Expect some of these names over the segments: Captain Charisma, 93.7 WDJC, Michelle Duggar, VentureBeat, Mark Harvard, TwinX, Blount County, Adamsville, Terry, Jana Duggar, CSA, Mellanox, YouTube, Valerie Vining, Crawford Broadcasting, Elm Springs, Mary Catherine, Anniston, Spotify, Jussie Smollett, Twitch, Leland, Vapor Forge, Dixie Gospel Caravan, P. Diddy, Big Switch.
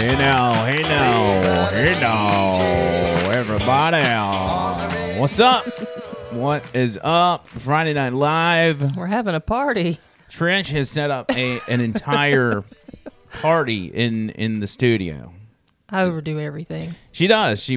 Hey now, everybody. What's up? What is up? Friday Night Live. We're having a party. Trish has set up an entire party in the studio. I overdo everything. She does. She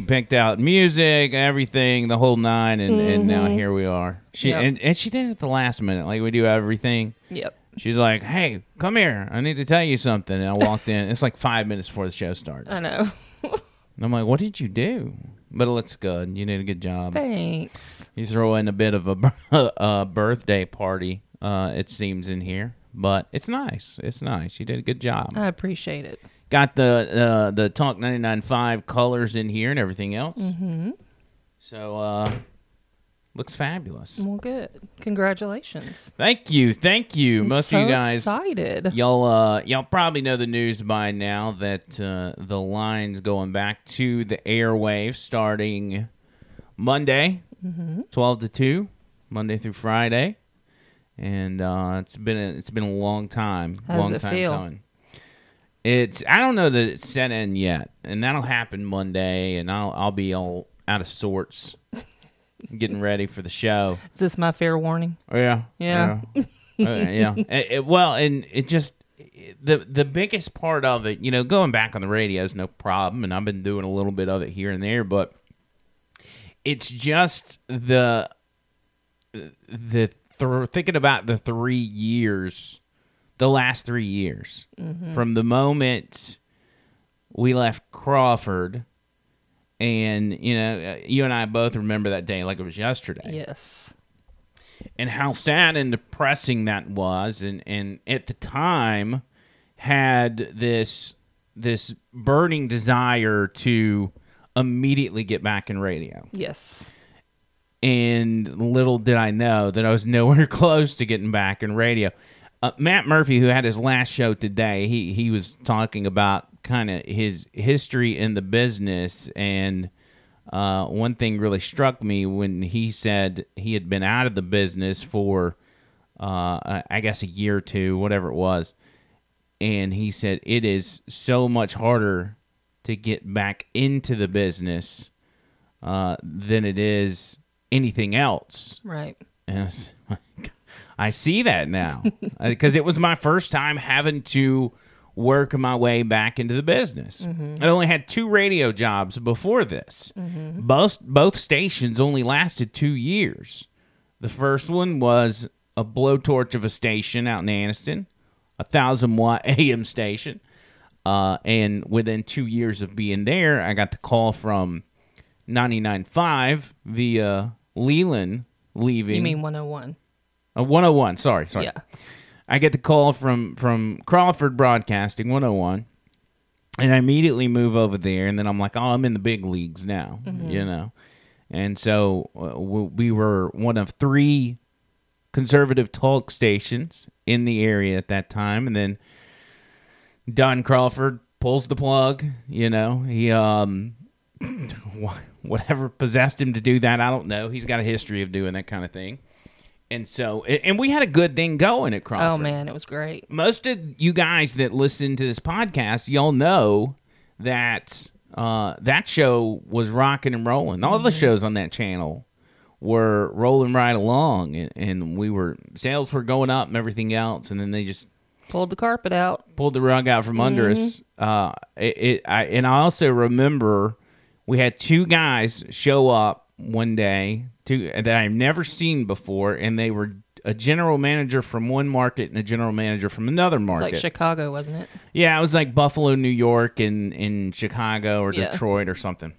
picked out music, everything, the whole nine, and now here we are. And she did it at the last minute, like we do everything. Yep. She's like, hey, come here. I need to tell you something. And I walked in. It's like 5 minutes before the show starts. I know. And I'm like, what did you do? But it looks good. You did a good job. Thanks. You throw in a bit of a birthday party, it seems, in here. But it's nice. It's nice. You did a good job. I appreciate it. Got the Talk 99.5 colors in here and everything else. Mm-hmm. So, looks fabulous. Well, good. Congratulations. Thank you. I'm most so of you guys excited. Y'all probably know the news by now that the line's going back to the airwaves starting Monday, 12 to 2, Monday through Friday, and it's been a long time. How long does it time feel? Coming. I don't know that it's set in yet, and that'll happen Monday, and I'll be all out of sorts. Getting ready for the show. Is this my fair warning? Yeah. The biggest part of it, you know, going back on the radio is no problem, and I've been doing a little bit of it here and there, but it's just thinking about the 3 years, the last 3 years, from the moment we left Crawford. And, you know, you and I both remember that day like it was yesterday. Yes. And how sad and depressing that was. And at the time, had this burning desire to immediately get back in radio. Yes. And little did I know that I was nowhere close to getting back in radio. Matt Murphy, who had his last show today, he was talking about kind of his history in the business, and one thing really struck me when he said he had been out of the business for, I guess, a year or two, whatever it was, and he said it is so much harder to get back into the business than it is anything else. Right. And I said, my God, I see that now, because it was my first time having to work my way back into the business. Mm-hmm. I only had 2 radio jobs before this. Mm-hmm. Both stations only lasted 2 years. The first one was a blowtorch of a station out in Anniston, 1,000-watt AM station. And within 2 years of being there, I got the call from 99.5 via Leland leaving. You mean 101? 101, sorry. Yeah. I get the call from Crawford Broadcasting, 101, and I immediately move over there, and then I'm like, oh, I'm in the big leagues now, you know. And so we were one of 3 conservative talk stations in the area at that time, and then Don Crawford pulls the plug, you know. He, whatever possessed him to do that, I don't know. He's got a history of doing that kind of thing. And so, and we had a good thing going at Crawford. Oh, man, it was great. Most of you guys that listen to this podcast, y'all know that that show was rocking and rolling. All the shows on that channel were rolling right along, and sales were going up and everything else, and then they just pulled the carpet out. Pulled the rug out from under us. I also remember we had 2 guys show up one day that I've never seen before, and they were a general manager from one market and a general manager from another market. It was like Chicago, wasn't it? Yeah, it was like Buffalo, New York, and Chicago or Detroit or something.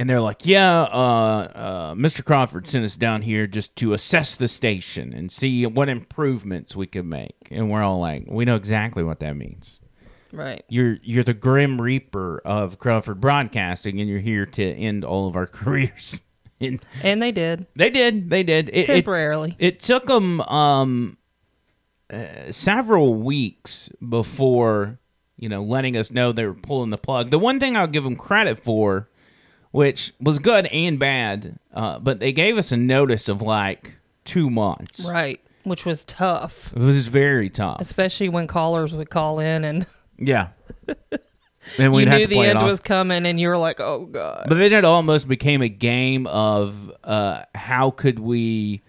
And they're like, Mr. Crawford sent us down here just to assess the station and see what improvements we could make. And we're all like, we know exactly what that means. Right. You're the Grim Reaper of Crawford Broadcasting, and you're here to end all of our careers. And they did. They did. Temporarily. It took them several weeks before, you know, letting us know they were pulling the plug. The one thing I'll give them credit for, which was good and bad, but they gave us a notice of like 2 months. Right, which was tough. It was very tough. Especially when callers would call in and Yeah. And we'd have to play it off. You knew the end was coming, and you were like, oh, God. But then it almost became a game of how could we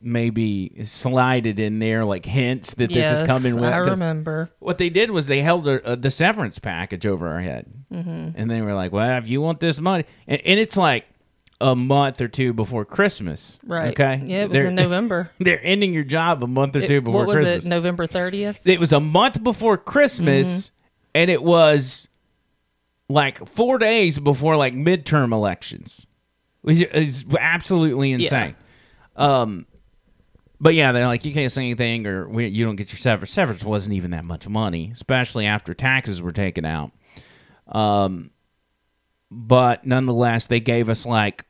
maybe slide it in there, like hints that this is coming. Yes, I remember. What they did was they held the severance package over our head. Mm-hmm. And they were like, well, if you want this money. And it's like a month or two before Christmas. Right. Okay. Yeah, it was in November. They're ending your job a month or two before Christmas. What was it, November 30th? It was a month before Christmas. Mm-hmm. And it was like 4 days before like midterm elections. It was absolutely insane. Yeah. But yeah, they're like, you can't say anything or you don't get your severance. Severance wasn't even that much money, especially after taxes were taken out. But nonetheless, they gave us like,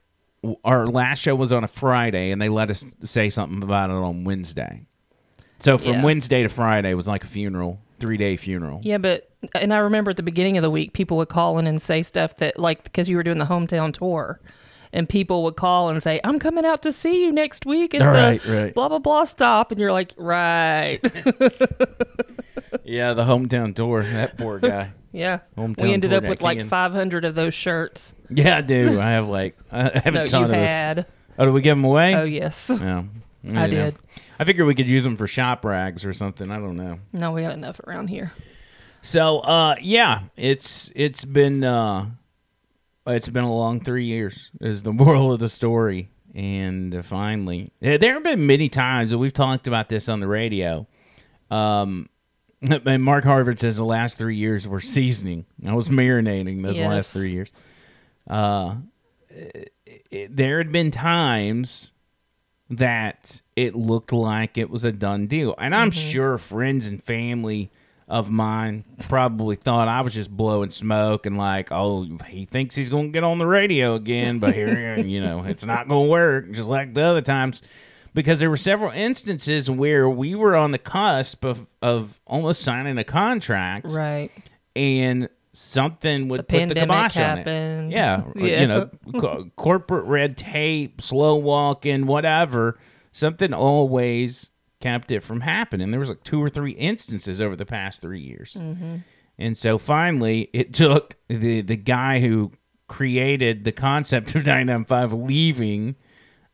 our last show was on a Friday and they let us say something about it on Wednesday. So from Wednesday to Friday was like a funeral. 3-day funeral. Yeah, but and I remember at the beginning of the week, people would call in and say stuff that, like, because you were doing the hometown tour, and people would call and say, "I'm coming out to see you next week at the blah blah blah stop," and you're like, "Right." Yeah, the hometown tour. That poor guy. Yeah, hometown we ended up with like 500 of those shirts. Yeah, I do. I have like a ton of those. Oh, did we give them away? Oh yes. Yeah. I did. I figured we could use them for shop rags or something. I don't know. No, we had enough around here. So, it's been a long 3 years is the moral of the story. And finally, there have been many times that we've talked about this on the radio. And Mark Harvard says the last 3 years were seasoning. I was marinating those last 3 years. There had been times that it looked like it was a done deal. And I'm sure friends and family of mine probably thought I was just blowing smoke and like, oh, he thinks he's going to get on the radio again, but here, it's not going to work, just like the other times. Because there were several instances where we were on the cusp of almost signing a contract. Right. And something would put the kibosh on it. Yeah. Corporate red tape, slow walking, whatever. Something always kept it from happening. There was like 2 or 3 instances over the past 3 years. Mm-hmm. And so finally, it took the guy who created the concept of 99.5 leaving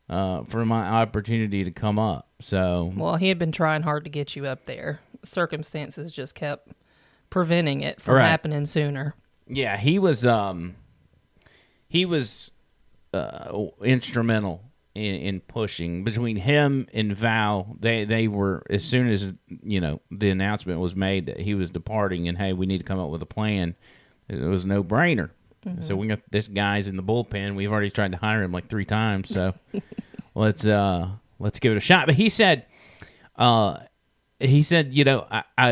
for my opportunity to come up. So, well, he had been trying hard to get you up there. Circumstances just kept preventing it from happening sooner. Yeah, he was instrumental in pushing. Between him and Val, they were, as soon as the announcement was made that he was departing and hey, we need to come up with a plan, it was a no-brainer. Mm-hmm. So we got this guy's in the bullpen. We've already tried to hire him like 3 times, so let's give it a shot. But he said I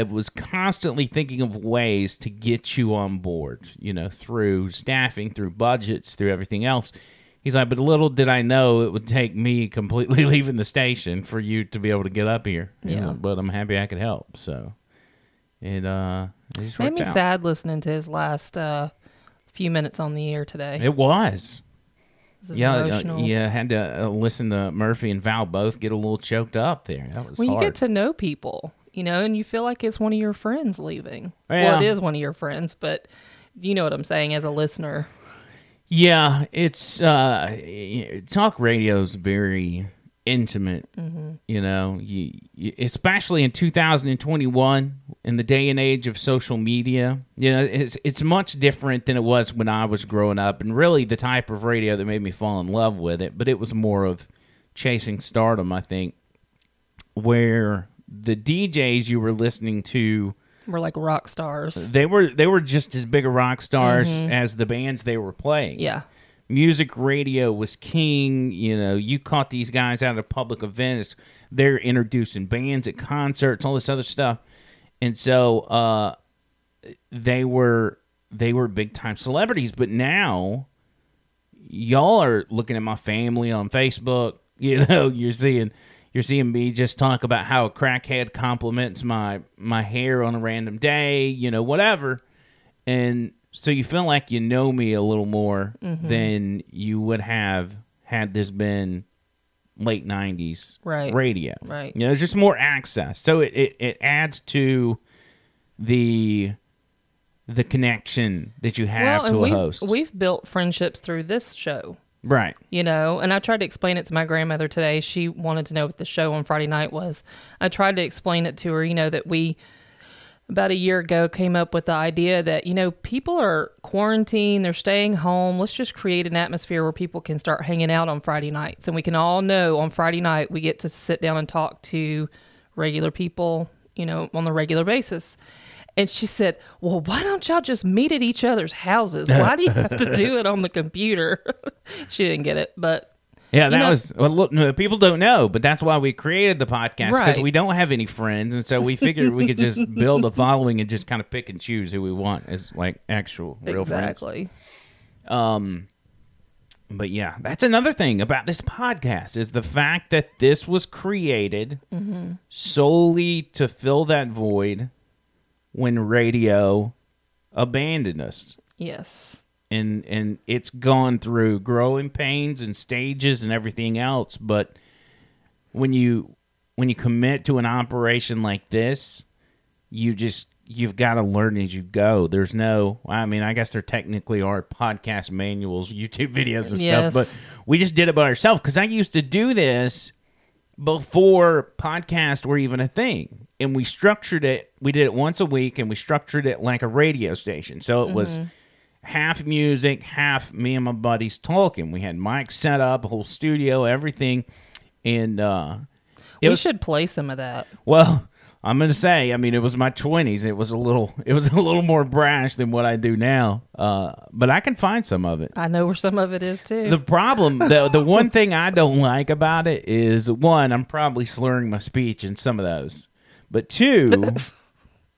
was constantly thinking of ways to get you on board, through staffing, through budgets, through everything else. He's like, but little did I know it would take me completely leaving the station for you to be able to get up here. Yeah. But I'm happy I could help. So it just made me sad listening to his last few minutes on the air today. It was. Yeah, I had to listen to Murphy and Val both get a little choked up there. That was hard. You get to know people, and you feel like it's one of your friends leaving. Yeah. Well, it is one of your friends, but you know what I'm saying as a listener. Yeah, it's talk radio is very intimate. Mm-hmm. You especially in 2021, in the day and age of social media, it's much different than it was when I was growing up, and really the type of radio that made me fall in love with it. But it was more of chasing stardom, I think, where the DJs you were listening to were like rock stars. They were just as big a rock stars as the bands they were playing. Yeah. Music radio was king. You caught these guys out at a public event. They're introducing bands at concerts, all this other stuff. And so they were big time celebrities. But now y'all are looking at my family on Facebook. You're seeing me just talk about how a crackhead compliments my hair on a random day. Whatever. And so you feel like you know me a little more than you would have had this been late 90s radio. Right. There's just more access. So it adds to the connection that you have to a host. We've built friendships through this show. Right. You know, and I tried to explain it to my grandmother today. She wanted to know what the show on Friday night was. I tried to explain it to her, you know, that we, about a year ago, came up with the idea that, you know, people are quarantined, they're staying home. Let's just create an atmosphere where people can start hanging out on Friday nights. And we can all know on Friday night, we get to sit down and talk to regular people, you know, on the regular basis. And she said, well, why don't y'all just meet at each other's houses? Why do you have to do it on the computer? She didn't get it, but... Yeah, that was... Well, look, people don't know, but that's why we created the podcast, because we don't have any friends, and so we figured we could just build a following and just kind of pick and choose who we want as, like, actual real friends. Exactly. But, yeah, that's another thing about this podcast, is the fact that this was created solely to fill that void... when radio abandoned us. Yes. And it's gone through growing pains and stages and everything else, but when you commit to an operation like this, you've got to learn as you go. There's no, I mean, I guess there technically are podcast manuals, YouTube videos and stuff, but we just did it by ourselves, because I used to do this before podcasts were even a thing. And we structured it, we did it once a week, and we structured it like a radio station. So it was half music, half me and my buddies talking. We had mics set up, a whole studio, everything. And we should play some of that. Well, I'm going to say, I mean, it was my 20s. It was a little more brash than what I do now. But I can find some of it. I know where some of it is, too. The problem, the one thing I don't like about it is, one, I'm probably slurring my speech in some of those. But two,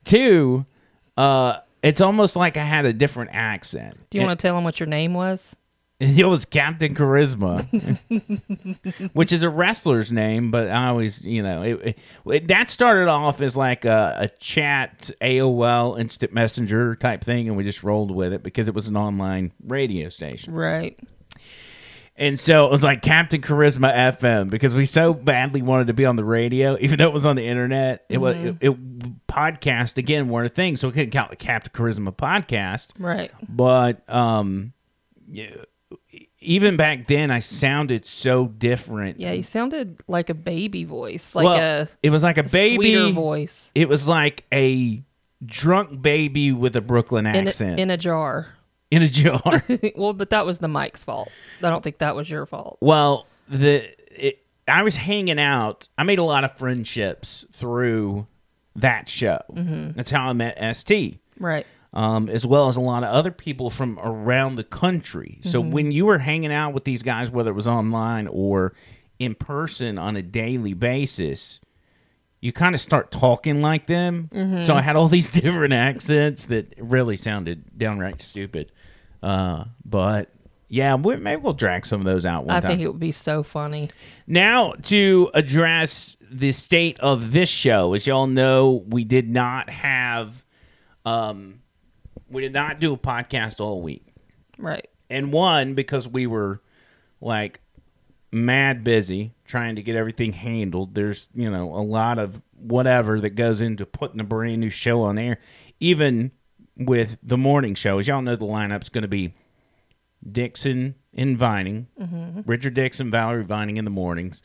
it's almost like I had a different accent. Do you want to tell them what your name was? It was Captain Charisma, which is a wrestler's name, but I always, you know, that started off as like a chat, AOL, instant messenger type thing, and we just rolled with it because it was an online radio station. Right. And so it was like Captain Charisma FM, because we so badly wanted to be on the radio, even though it was on the internet. It was podcast again weren't a thing, so we couldn't count the Captain Charisma podcast. Right. But even back then, I sounded so different. Yeah, you sounded like a baby voice, it was like a baby sweeter voice. It was like a drunk baby with a Brooklyn accent in a jar. In a jar. Well, but that was the mic's fault. I don't think that was your fault. Well, I was hanging out. I made a lot of friendships through that show. Mm-hmm. That's how I met ST. Right. As well as a lot of other people from around the country. So when you were hanging out with these guys, whether it was online or in person on a daily basis, you kind of start talking like them. Mm-hmm. So I had all these different accents that really sounded downright stupid. But yeah, maybe we'll drag some of those out one time. I think it would be so funny. Now, to address the state of this show, as y'all know, we did not have, we did not do a podcast all week. Right. And one, because we were like mad busy trying to get everything handled. There's, you know, a lot of whatever that goes into putting a brand new show on air. Even with the morning show, as y'all know, the lineup's going to be Dixon and Vining, Richard Dixon, Valerie Vining in the mornings,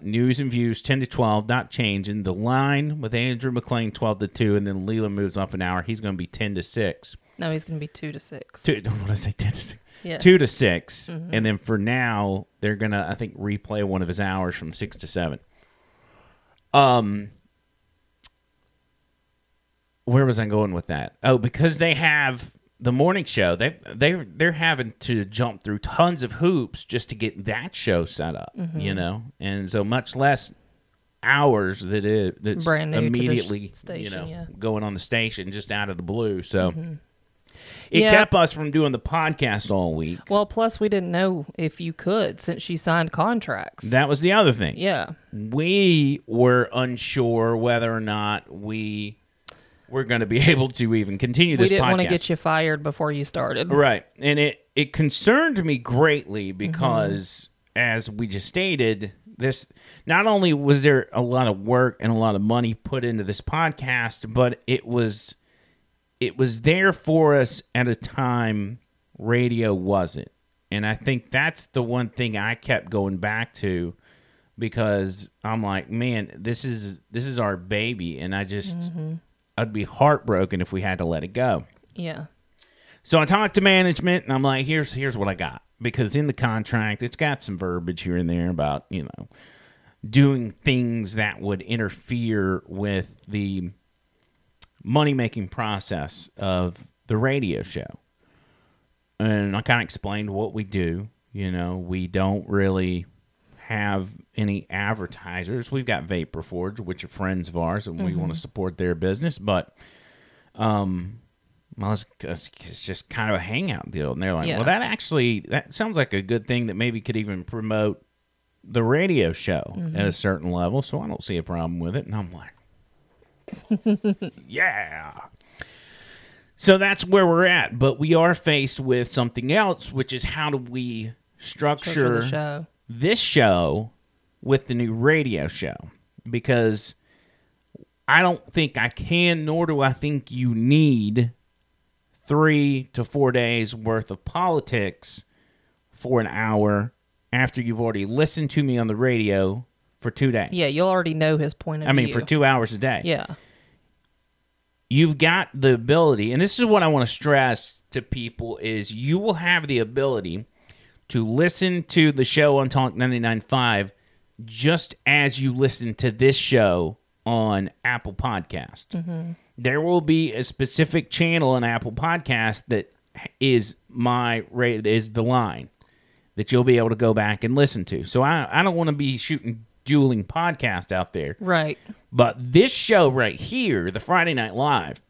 news and views 10 to 12, not changing. The line with Andrew McLain 12 to 2, and then Leland moves up an hour. He's going to be 10 to 6. No, he's going to be 2 to 6. Don't want to say 10 to 6. Yeah. 2 to 6, and then for now, they're going to, I think, replay one of his hours from 6 to 7. Where was I going with that? Oh, because they have the morning show, they're having to jump through tons of hoops just to get that show set up, you know? And so much less hours that's brand new immediately station, going on the station just out of the blue, so... It kept us from doing the podcast all week. Well, plus we didn't know if you could, since she signed contracts. That was the other thing. Yeah. We were unsure whether or not we were going to be able to even continue this podcast. We didn't want to get you fired before you started. Right. And it concerned me greatly because, as we just stated, this, not only was there a lot of work and a lot of money put into this podcast, but it was there for us at a time radio wasn't. And I think that's the one thing I kept going back to, because I'm like, man, this is our baby, and I just I'd be heartbroken if we had to let it go. Yeah. So I talked to management, and I'm like, here's what I got. Because in the contract, it's got some verbiage here and there about, you know, doing things that would interfere with the money-making process of the radio show. And I kind of explained what we do. You know, we don't really have any advertisers. We've got Vapor Forge, which are friends of ours, and we want to support their business. But, well, it's just kind of a hangout deal. And they're like, well, that sounds like a good thing that maybe could even promote the radio show at a certain level. So I don't see a problem with it. And I'm like, yeah. So that's where we're at. But we are faced with something else, which is how do we structure show. This show with the new radio show? Because I don't think I can, nor do I think you need 3 to 4 days worth of politics for an hour after you've already listened to me on the radio for 2 days. Yeah, you'll already know his point of view. I mean, for 2 hours a day. Yeah. You've got the ability, and this is what I want to stress to people, is you will have the ability to listen to the show on Talk 99.5 just as you listen to this show on Apple Podcast. There will be a specific channel on Apple Podcast that is the line that you'll be able to go back and listen to. So I don't want to be shooting dueling podcasts out there. Right. But this show right here, the Friday Night Live,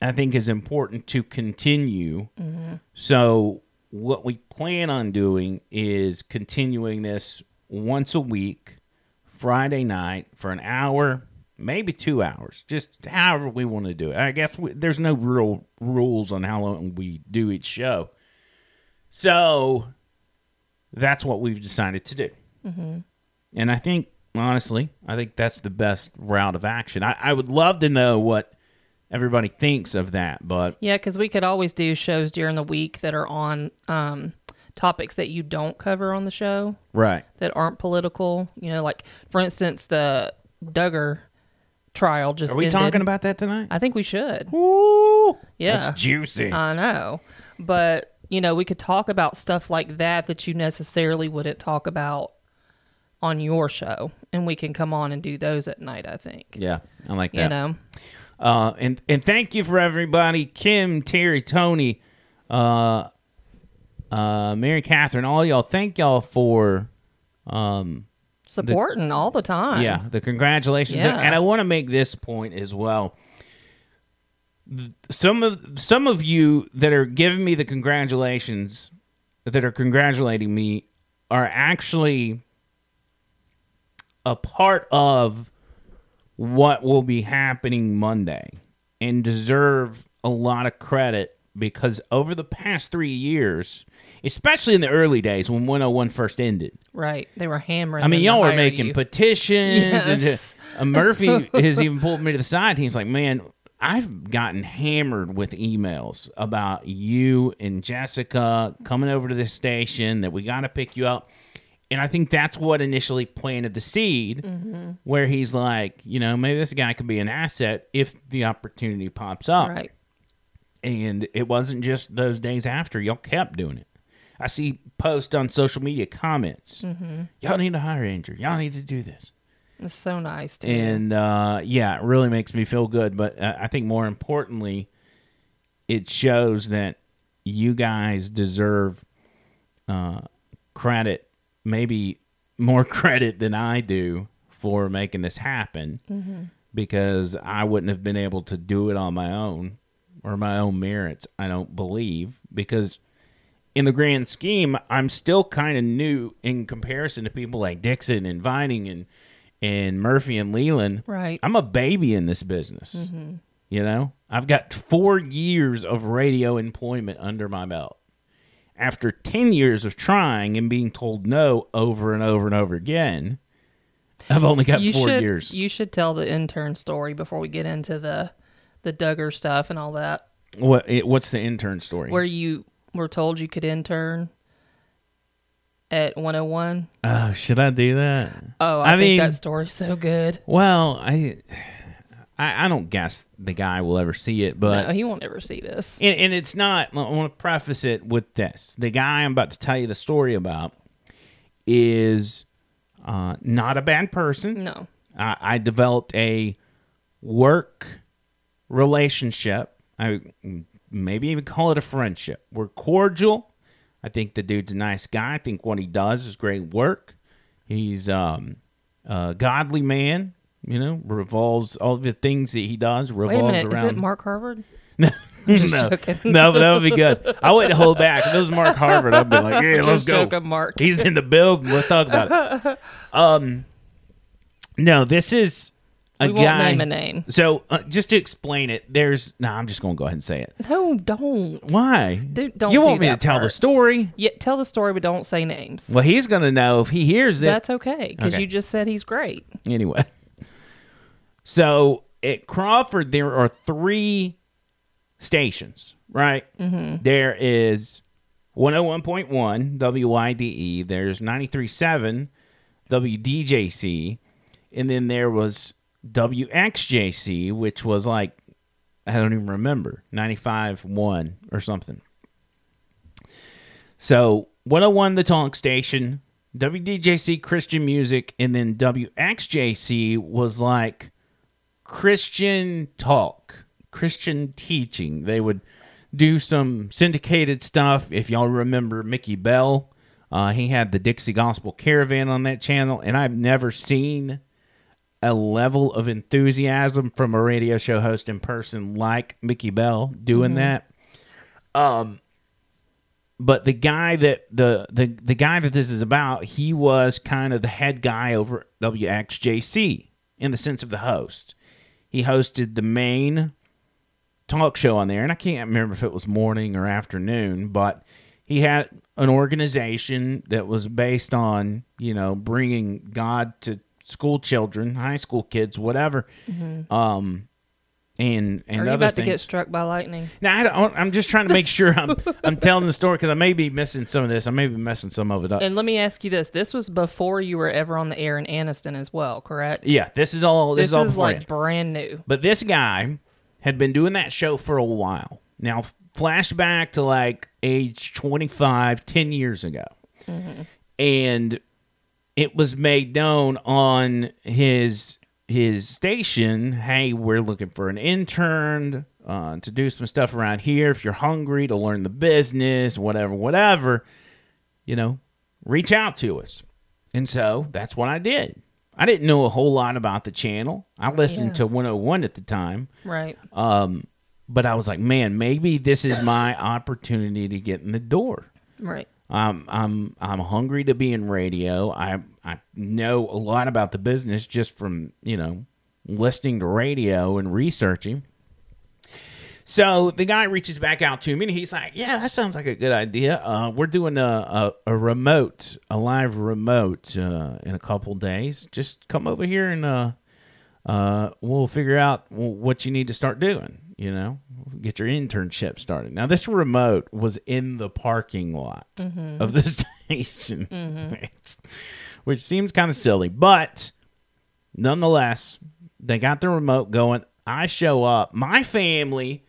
I think is important to continue. So what we plan on doing is continuing this once a week, Friday night, for an hour, maybe 2 hours, just however we want to do it. I guess there's no real rules on how long we do each show. So that's what we've decided to do. And I think, honestly, that's the best route of action. I would love to know what everybody thinks of that. But yeah, because we could always do shows during the week that are on topics that you don't cover on the show. Right. That aren't political. You know, like, for instance, the Duggar trial just ended. Talking about that tonight? I think we should. Ooh, yeah, that's juicy. I know, but you know, we could talk about stuff like that you necessarily wouldn't talk about on your show, and we can come on and do those at night. I think. Yeah, I like that. You know, and thank you for everybody, Kim, Terry, Tony, Mary, Catherine, all y'all. Thank y'all for supporting all the time. Yeah, the congratulations. Yeah. And I want to make this point as well. Some of you that are giving me the congratulations, that are congratulating me, are actually a part of what will be happening Monday and deserve a lot of credit, because over the past 3 years, especially in the early days when 101 first ended. Right. They were hammering. I mean, y'all were making petitions. Yes. And Murphy has even pulled me to the side. He's like, man, I've gotten hammered with emails about you and Jessica coming over to this station, that we got to pick you up. And I think that's what initially planted the seed, where he's like, you know, maybe this guy could be an asset if the opportunity pops up. Right. And it wasn't just those days after. Y'all kept doing it. I see posts on social media, comments. Y'all need to hire Andrew. Y'all need to do this. It's so nice to hear. And, yeah, it really makes me feel good. But I think more importantly, it shows that you guys deserve credit, maybe more credit than I do, for making this happen, because I wouldn't have been able to do it on my own, or my own merits, I don't believe, because in the grand scheme, I'm still kind of new in comparison to people like Dixon and Vining and Murphy and Leland. Right. I'm a baby in this business. You know, I've got 4 years of radio employment under my belt. after 10 years of trying and being told no over and over and over again, I've only got 4 years. You should tell the intern story before we get into the Duggar stuff and all that. What's the intern story? Where you were told you could intern at 101. Oh, should I do that? Oh, I mean, that story's so good. Well, I don't guess the guy will ever see it, but... No, he won't ever see this. And it's not... I want to preface it with this. The guy I'm about to tell you the story about is not a bad person. No. I developed a work relationship. I maybe even call it a friendship. We're cordial. I think the dude's a nice guy. I think what he does is great work. He's a godly man. You know, revolves all the things that he does revolves Wait a minute, around. Is it Mark Harvard? No, I'm just joking. No, but that would be good. I wouldn't hold back. If it was Mark Harvard, I'd be like, "Yeah, hey, let's go, Mark. He's in the building. Let's talk about it." No, this is a we guy. Won't name a name. So, just to explain it, there's no. I'm just gonna go ahead and say it. No, don't. Why? Dude, don't. You want me to tell the story? Yeah, tell the story, but don't say names. Well, he's gonna know if he hears it. That's okay, because you just said he's great. Anyway. So, at Crawford, there are 3 stations, right? Mm-hmm. There is 101.1 WIDE, there's 93.7 WDJC, and then there was WXJC, which was like, I don't even remember, 95.1 or something. So, 101, the talk station, WDJC, Christian music, and then WXJC was like... Christian talk, Christian teaching. They would do some syndicated stuff. If y'all remember Mickey Bell, he had the Dixie Gospel Caravan on that channel, and I've never seen a level of enthusiasm from a radio show host in person like Mickey Bell doing that. But the guy that the guy that this is about, he was kind of the head guy over WXJC in the sense of the host. He hosted the main talk show on there, and I can't remember if it was morning or afternoon, but he had an organization that was based on, you know, bringing God to school children, high school kids, whatever, and other things. Are you about to get struck by lightning? Now, I'm just trying to make sure I'm telling the story, because I may be missing some of this. I may be messing some of it up. And let me ask you this. This was before you were ever on the air in Anniston as well, correct? Yeah, this is all beforehand. Like brand new. But this guy had been doing that show for a while. Now, flashback to like age 25, 10 years ago. Mm-hmm. And it was made known on his station, hey, we're looking for an intern to do some stuff around here. If you're hungry to learn the business, whatever, you know, reach out to us. And so that's what I did. I didn't know a whole lot about the channel. I listened to 101 at the time. Right. But I was like, man, maybe this is my opportunity to get in the door. Right. I'm hungry to be in radio. I know a lot about the business just from, you know, listening to radio and researching. So the guy reaches back out to me, and he's like, yeah, that sounds like a good idea. We're doing a live remote in a couple days. Just come over here, and we'll figure out what you need to start doing. You know, get your internship started. Now, this remote was in the parking lot of the station, which seems kind of silly. But nonetheless, they got the remote going. I show up. My family,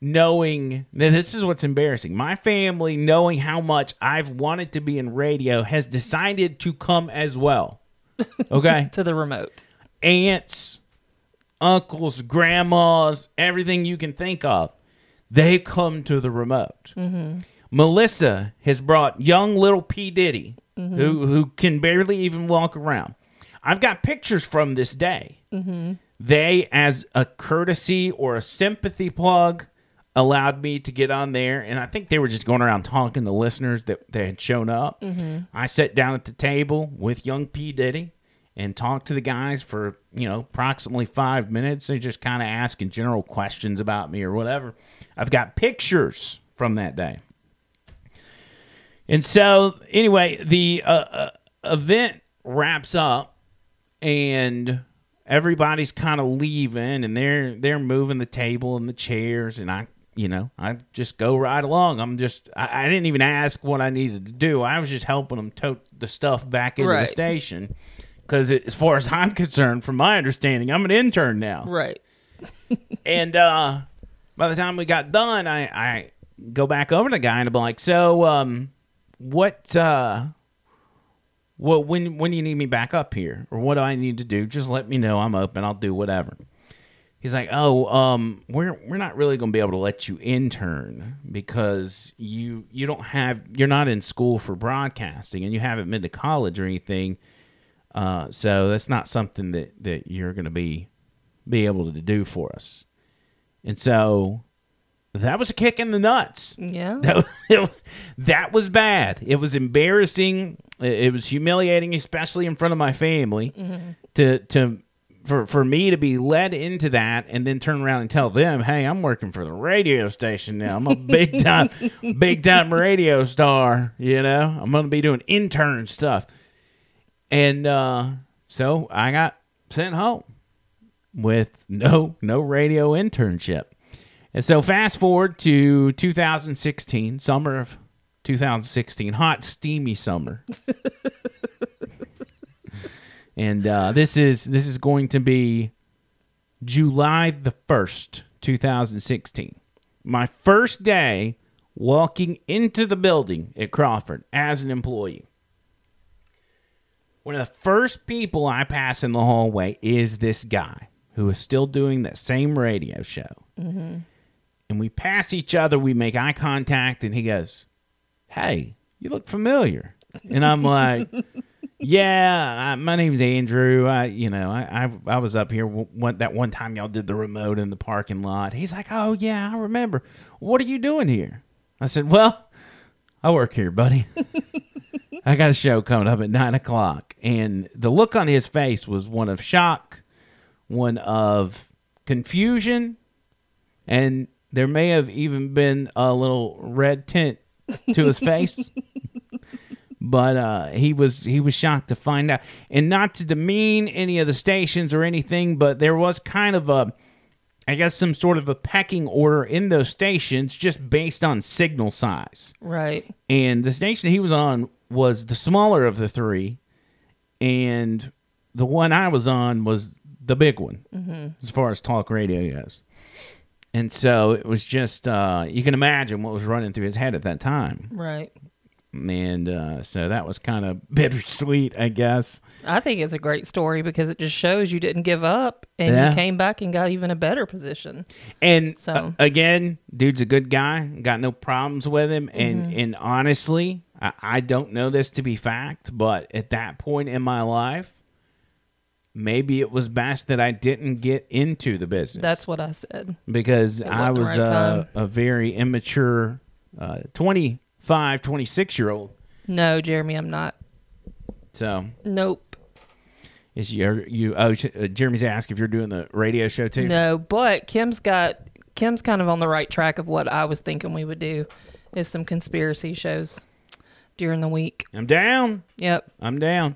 knowing that this is what's embarrassing. My family, knowing how much I've wanted to be in radio, has decided to come as well. Okay? To the remote. Aunts, uncles, grandmas, everything you can think of, they come to the remote. Melissa has brought young little P. Diddy, who can barely even walk around. I've got pictures from this day. They, as a courtesy or a sympathy plug, allowed me to get on there, and I think they were just going around talking to listeners that they had shown up. I sat down at the table with young P. Diddy and talked to the guys for, you know, approximately 5 minutes. They're just kind of asking general questions about me or whatever. I've got pictures from that day. And so, anyway, the event wraps up, and everybody's kind of leaving, and they're moving the table and the chairs, and I just go right along. I didn't even ask what I needed to do. I was just helping them tote the stuff back into the station, because as far as I'm concerned, from my understanding, I'm an intern now. Right. And by the time we got done, I go back over to the guy and I'm like, so when do you need me back up here? Or what do I need to do? Just let me know. I'm open. I'll do whatever. He's like, we're not really going to be able to let you intern because you're not in school for broadcasting and you haven't been to college or anything. So that's not something that you're going to be able to do for us. And so that was a kick in the nuts. Yeah. That was bad. It was embarrassing. It was humiliating, especially in front of my family, mm-hmm. For me to be led into that and then turn around and tell them, hey, I'm working for the radio station now. I'm a big time radio star, I'm going to be doing intern stuff. And so I got sent home with no radio internship. And so fast forward to 2016, summer of 2016, hot, steamy summer. And this is going to be July the 1st, 2016. My first day walking into the building at Crawford as an employee. One of the first people I pass in the hallway is this guy who is still doing that same radio show. Mm-hmm. And we pass each other, we make eye contact, and he goes, hey, you look familiar. And I'm like... Yeah, my name's Andrew. I was up here that one time y'all did the remote in the parking lot. He's like, oh, yeah, I remember. What are you doing here? I said, well, I work here, buddy. I got a show coming up at 9 o'clock. And the look on his face was one of shock, one of confusion, and there may have even been a little red tint to his face. But he was shocked to find out. And not to demean any of the stations or anything, but there was kind of some sort of a pecking order in those stations just based on signal size. Right. And the station he was on was the smaller of the three, and the one I was on was the big one, mm-hmm. as far as talk radio goes. And so it was just, you can imagine what was running through his head at that time. Right. And so that was kind of bittersweet, I guess. I think it's a great story because it just shows you didn't give up and you came back and got even a better position. And so again, dude's a good guy, got no problems with him. And, mm-hmm. and honestly, I don't know this to be fact, but at that point in my life, maybe it was best that I didn't get into the business. That's what I said. Because I was a very immature 26-year-old. No, Jeremy, I'm not. So. Nope. Is Jeremy's asked if you're doing the radio show too. No, but Kim's kind of on the right track of what I was thinking we would do, is some conspiracy shows during the week. I'm down. Yep. I'm down.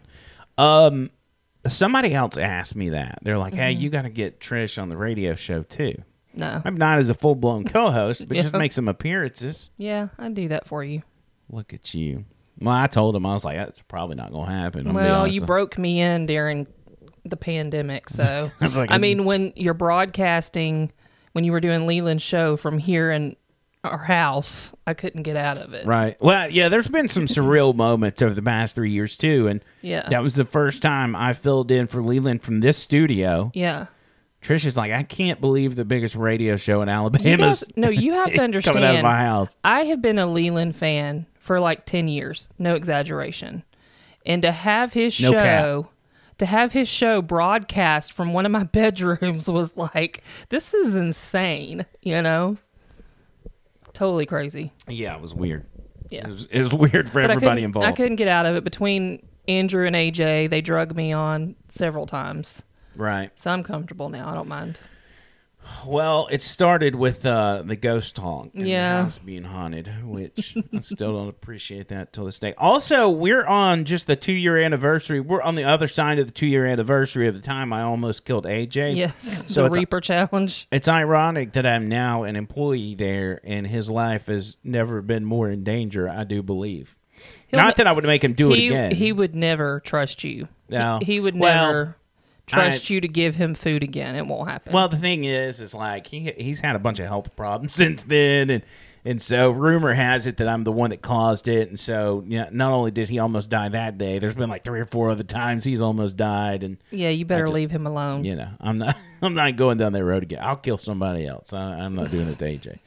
Somebody else asked me that. They're like, hey, you got to get Trish on the radio show too. No. I'm not as a full-blown co-host, but just make some appearances. Yeah, I'd do that for you. Look at you. Well, I told him, I was like, that's probably not going to happen. Well, you broke me in during the pandemic, so. When you're broadcasting, when you were doing Leland's show from here in our house, I couldn't get out of it. Right. Well, yeah, there's been some surreal moments over the past 3 years, too, and that was the first time I filled in for Leland from this studio. Yeah. Trisha's like, I can't believe the biggest radio show in Alabama. No, you have to understand. Coming out of my house. I have been a Leland fan for like 10 years. No exaggeration. And to have his show broadcast from one of my bedrooms was like, this is insane, Totally crazy. Yeah, it was weird. Yeah. It was weird for everybody involved. I couldn't get out of it. Between Andrew and AJ, they drug me on several times. Right. So I'm comfortable now. I don't mind. Well, it started with the ghost honk and the house being haunted, which I still don't appreciate that till this day. Also, we're on just the 2-year anniversary. We're on the other side of the 2-year anniversary of the time I almost killed AJ. Yes, so the Reaper Challenge. It's ironic that I'm now an employee there, and his life has never been more in danger, I do believe. Not that I would make him do it again. He would never trust you. No. He would never... Trust you to give him food again. It won't happen. Well, the thing is like he's had a bunch of health problems since then, and so rumor has it that I'm the one that caused it. And so, you know, not only did he almost die that day, there's been like 3 or 4 other times he's almost died. And yeah, you better leave him alone. You know, I'm not going down that road again. I'll kill somebody else. I'm not doing it to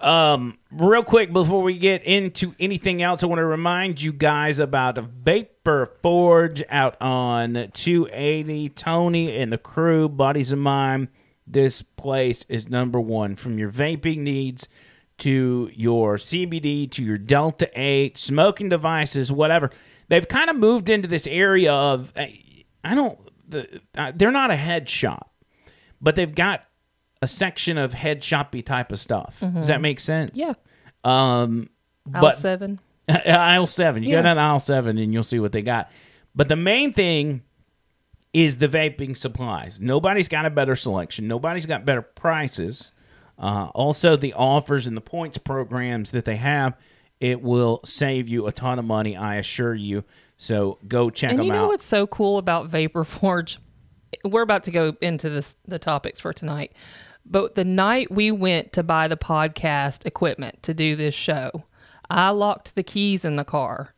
AJ. Real quick, before we get into anything else, I want to remind you guys about Vapor Forge out on 280. Tony and the crew, buddies of mine, this place is #1 from your vaping needs to your CBD to your Delta 8, smoking devices, whatever. They've kind of moved into this area of, they're not a head shop, but they've got a section of head shoppy type of stuff. Mm-hmm. Does that make sense? Yeah. Aisle 7. Aisle 7. You go down to aisle 7 and you'll see what they got. But the main thing is the vaping supplies. Nobody's got a better selection. Nobody's got better prices. Also, the offers and the points programs that they have, it will save you a ton of money, I assure you. So go check them out. And you know what's so cool about Vapor Forge? We're about to go into the topics for tonight. But the night we went to buy the podcast equipment to do this show, I locked the keys in the car.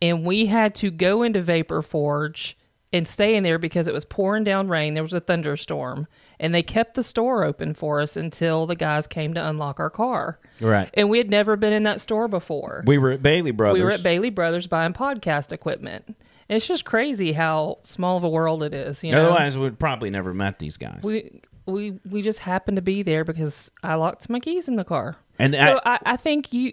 And we had to go into Vapor Forge and stay in there because it was pouring down rain. There was a thunderstorm. And they kept the store open for us until the guys came to unlock our car. Right. And we had never been in that store before. We were at Bailey Brothers. We were at Bailey Brothers buying podcast equipment. It's just crazy how small of a world it is. You know? Otherwise, we'd probably never met these guys. We just happened to be there because I locked my keys in the car. And so I think we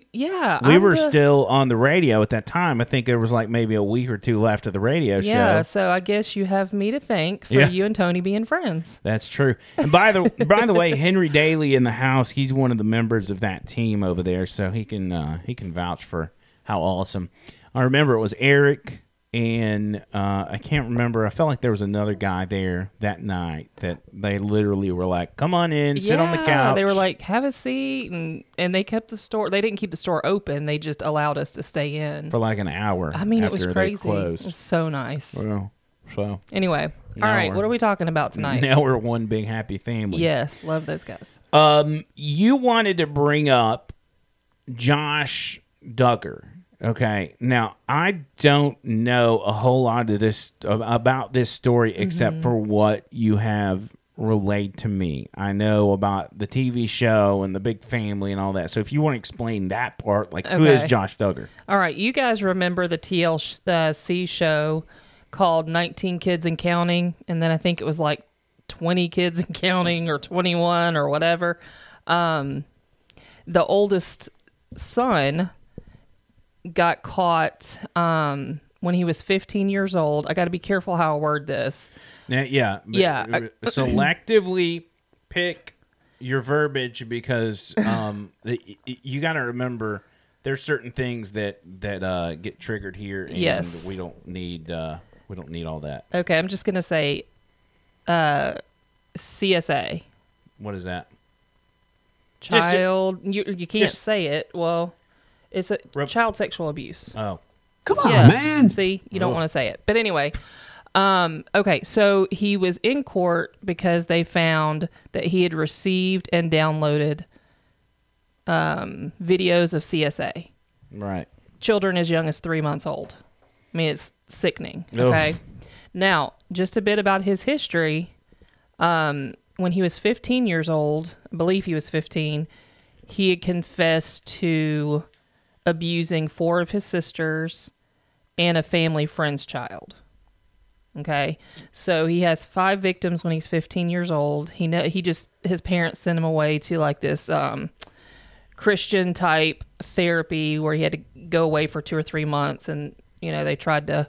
were still on the radio at that time. I think there was like maybe a week or two left of the radio show. Yeah, so I guess you have me to thank for you and Tony being friends. That's true. And by the way, Henry Daly in the house, he's one of the members of that team over there, so he can vouch for how awesome. I remember it was Eric. And I can't remember. I felt like there was another guy there that night that they literally were like, come on in, sit on the couch. They were like, have a seat. And they kept the store. They didn't keep the store open. They just allowed us to stay in. For like an hour. I mean, it was crazy. It was so nice. Well, so. Anyway. All right. What are we talking about tonight? Now we're one big happy family. Yes. Love those guys. You wanted to bring up Josh Duggar. Okay, now I don't know a whole lot of this about this story except for what you have relayed to me. I know about the TV show and the big family and all that. So if you want to explain that part, like who is Josh Duggar? All right, you guys remember the TLC show called 19 Kids and Counting, and then I think it was like 20 Kids and Counting or 21 or whatever. The oldest son got caught when he was 15 years old. I got to be careful how I word this. Now, selectively pick your verbiage because you got to remember there's certain things that get triggered here. And yes, we don't need all that. Okay, I'm just gonna say CSA. What is that? Child. You can't say it. Well. It's a child sexual abuse. Oh. Come on, man. See, you don't want to say it. But anyway, okay, so he was in court because they found that he had received and downloaded videos of CSA. Right. Children as young as 3 months old. I mean, it's sickening. Okay. Oof. Now, just a bit about his history. When he was 15 years old, I believe he was 15, he had confessed to abusing 4 of his sisters and a family friend's child. Okay, so he has 5 victims when he's 15 years old. His parents sent him away to like this Christian type therapy where he had to go away for 2 or 3 months, and you know they tried to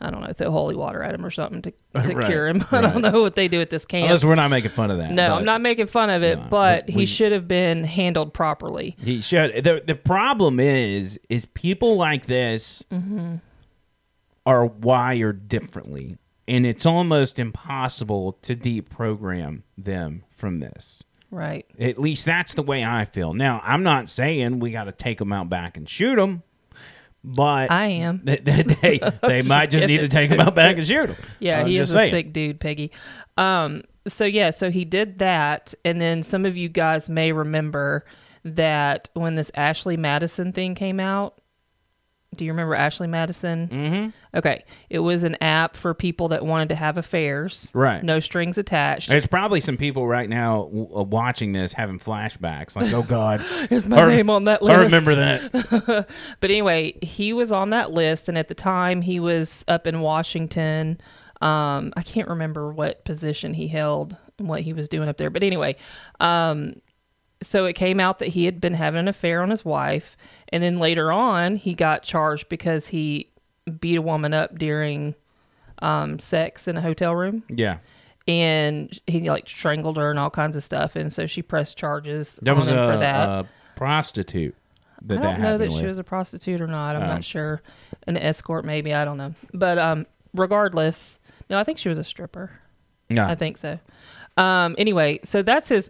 I don't know, throw holy water at him or something to right, cure him. I don't know what they do at this camp. Unless we're not making fun of that. No, I'm not making fun of it, but he should have been handled properly. He should. The problem is people like this are wired differently, and it's almost impossible to deprogram them from this. Right. At least that's the way I feel. Now, I'm not saying we got to take them out back and shoot them. But I am. They might just need to take him out back and shoot him. Yeah, he is a sick dude, Peggy. So he did that. And then some of you guys may remember that when this Ashley Madison thing came out, do you remember Ashley Madison? Mm-hmm. Okay. It was an app for people that wanted to have affairs. Right. No strings attached. There's probably some people right now watching this having flashbacks. Like, oh, God. Is my name on that list? I remember that. But anyway, he was on that list, and at the time, he was up in Washington. I can't remember what position he held and what he was doing up there. But anyway, so it came out that he had been having an affair on his wife, and then later on he got charged because he beat a woman up during sex in a hotel room. Yeah. And he like strangled her and all kinds of stuff, and so she pressed charges on him for that. A prostitute. I don't know that she was a prostitute or not. I'm not sure. An escort maybe, I don't know. But regardless, no, I think she was a stripper. No. I think so. Anyway, so that's his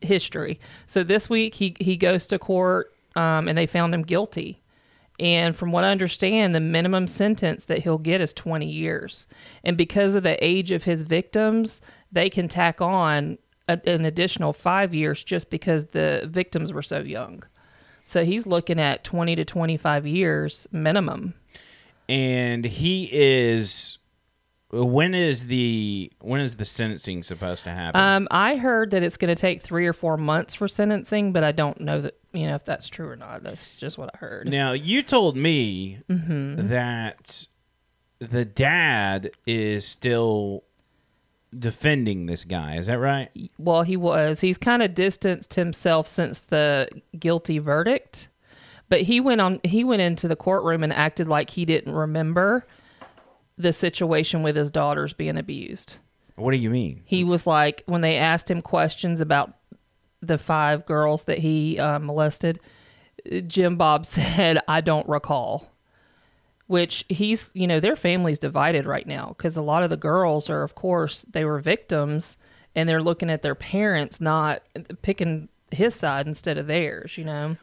history. So this week he goes to court, and they found him guilty. And from what I understand, the minimum sentence that he'll get is 20 years. And because of the age of his victims, they can tack on an additional 5 years just because the victims were so young. So he's looking at 20 to 25 years minimum. And he is... When is the sentencing supposed to happen? I heard that it's going to take 3 or 4 months for sentencing, but I don't know that if that's true or not. That's just what I heard. Now you told me that the dad is still defending this guy. Is that right? Well, he was. He's kind of distanced himself since the guilty verdict, but he went into the courtroom and acted like he didn't remember the situation with his daughters being abused. What do you mean? He was like, when they asked him questions about the 5 girls that he molested, Jim Bob said, I don't recall. Which he's, their family's divided right now because a lot of the girls are, of course, they were victims and they're looking at their parents, not picking his side instead of theirs,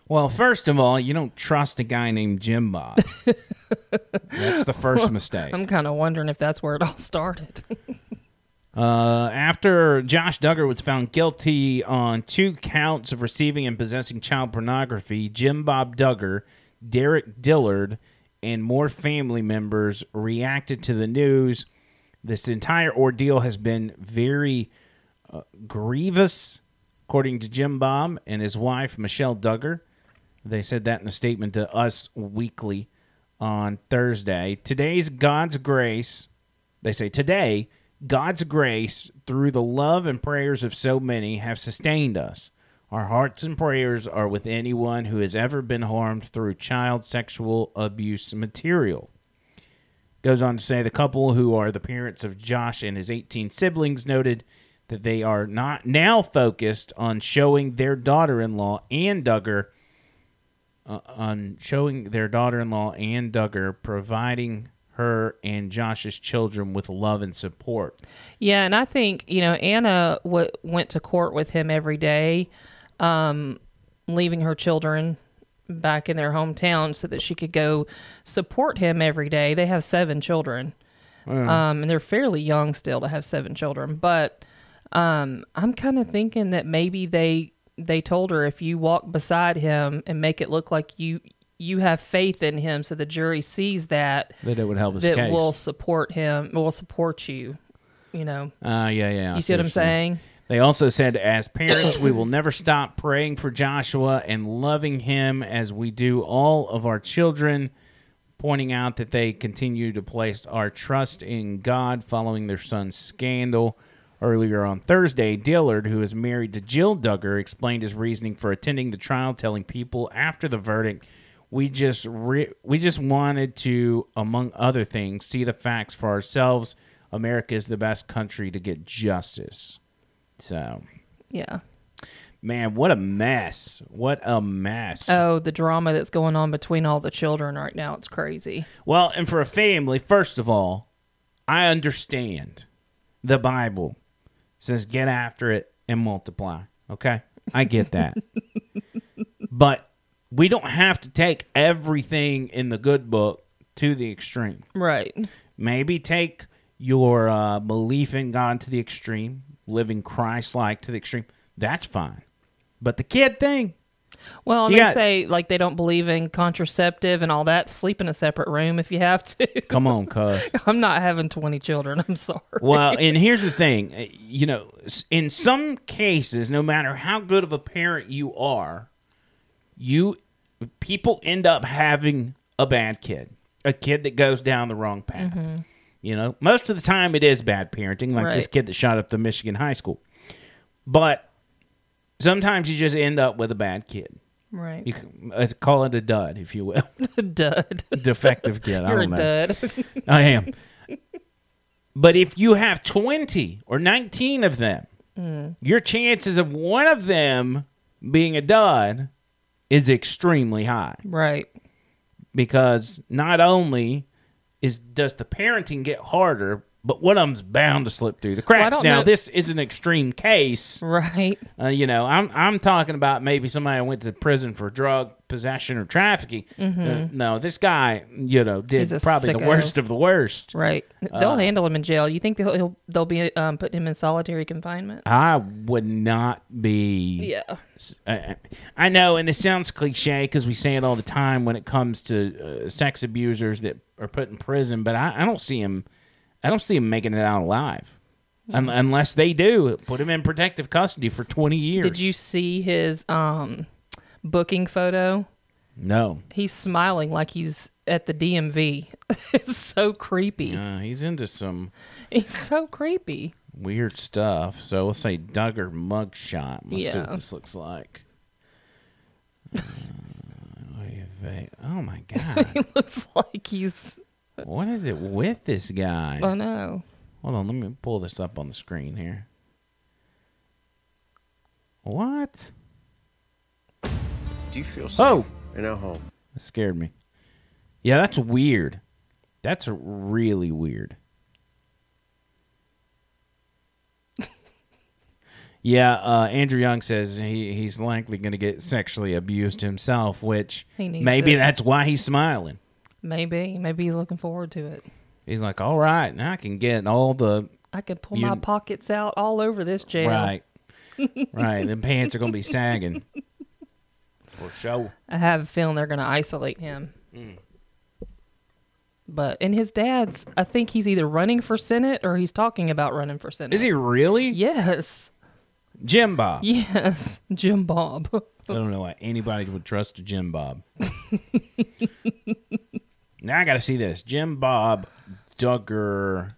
Well, first of all, you don't trust a guy named Jim Bob. That's the first mistake. I'm kind of wondering if that's where it all started. After Josh Duggar was found guilty on 2 counts of receiving and possessing child pornography, Jim Bob Duggar, Derek Dillard, and more family members reacted to the news. This entire ordeal has been very grievous, according to Jim Bob and his wife, Michelle Duggar. They said that in a statement to Us Weekly on Thursday. Today, God's grace, through the love and prayers of so many, have sustained us. Our hearts and prayers are with anyone who has ever been harmed through child sexual abuse material. Goes on to say the couple, who are the parents of Josh and his 18 siblings, noted that they are not now focused on showing their daughter-in-law and Duggar, providing her and Josh's children with love and support. Yeah, and I think, Anna went to court with him every day, leaving her children back in their hometown so that she could go support him every day. They have 7 children, and they're fairly young still to have 7 children, but... I'm kind of thinking that maybe they told her, if you walk beside him and make it look like you have faith in him, so the jury sees that it would help his case, that we'll support him, we'll support you, Yeah. You see what I'm saying? They also said, as parents, we will never stop praying for Joshua and loving him as we do all of our children, pointing out that they continue to place our trust in God following their son's scandal. Earlier on Thursday, Dillard, who is married to Jill Duggar, explained his reasoning for attending the trial, telling people after the verdict, We just wanted to, among other things, see the facts for ourselves. America is the best country to get justice. So, yeah. Man, what a mess. What a mess. Oh, the drama that's going on between all the children right now. It's crazy. Well, and for a family, first of all, I understand the Bible says get after it and multiply. Okay? I get that. But we don't have to take everything in the good book to the extreme. Right. Maybe take your belief in God to the extreme, living Christ-like to the extreme. That's fine. But the kid thing. Well, they say like they don't believe in contraceptive and all that. Sleep in a separate room if you have to. Come on, cuz. I'm not having 20 children. I'm sorry. Well, and here's the thing. You know, in some cases, no matter how good of a parent you are, people end up having a bad kid. A kid that goes down the wrong path. Mm-hmm. You know, most of the time it is bad parenting, like this kid that shot up the Michigan high school. But sometimes you just end up with a bad kid. Right. You can, call it a dud, if you will. A dud. Defective kid. You're a dud. I am. But if you have 20 or 19 of them, your chances of one of them being a dud is extremely high. Right. Because not only does the parenting get harder, but one of them's bound to slip through the cracks. Well, now, this is an extreme case. Right. You know, I'm talking about maybe somebody went to prison for drug possession or trafficking. Mm-hmm. No, this guy, you know, did probably the worst of the worst. Right. They'll handle him in jail. You think they'll be putting him in solitary confinement? I would not be. Yeah. I know, and this sounds cliche because we say it all the time when it comes to sex abusers that are put in prison, but I don't see him. I don't see him making it out alive. Unless they do, put him in protective custody for 20 years. Did you see his booking photo? No. He's smiling like he's at the DMV. It's so creepy. He's into some... He's so creepy. Weird stuff. So we'll say Duggar mugshot. Let's see what this looks like. Oh, my God. He looks like he's... What is it with this guy? Oh, no. Hold on, let me pull this up on the screen here. What? Do you feel safe in our home? That scared me. Yeah, that's weird. That's really weird. Yeah, Andrew Young says he's likely going to get sexually abused himself, which maybe that's why he's smiling. Maybe he's looking forward to it. He's like, all right, now I can get all the... I can pull my pockets out all over this jail. Right, right. The pants are going to be sagging. For sure. I have a feeling they're going to isolate him. Mm. But, and his dad's, I think he's either running for Senate or he's talking about running for Senate. Is he really? Yes. Jim Bob. Yes, Jim Bob. I don't know why anybody would trust a Jim Bob. Now I got to see this. Jim Bob Duggar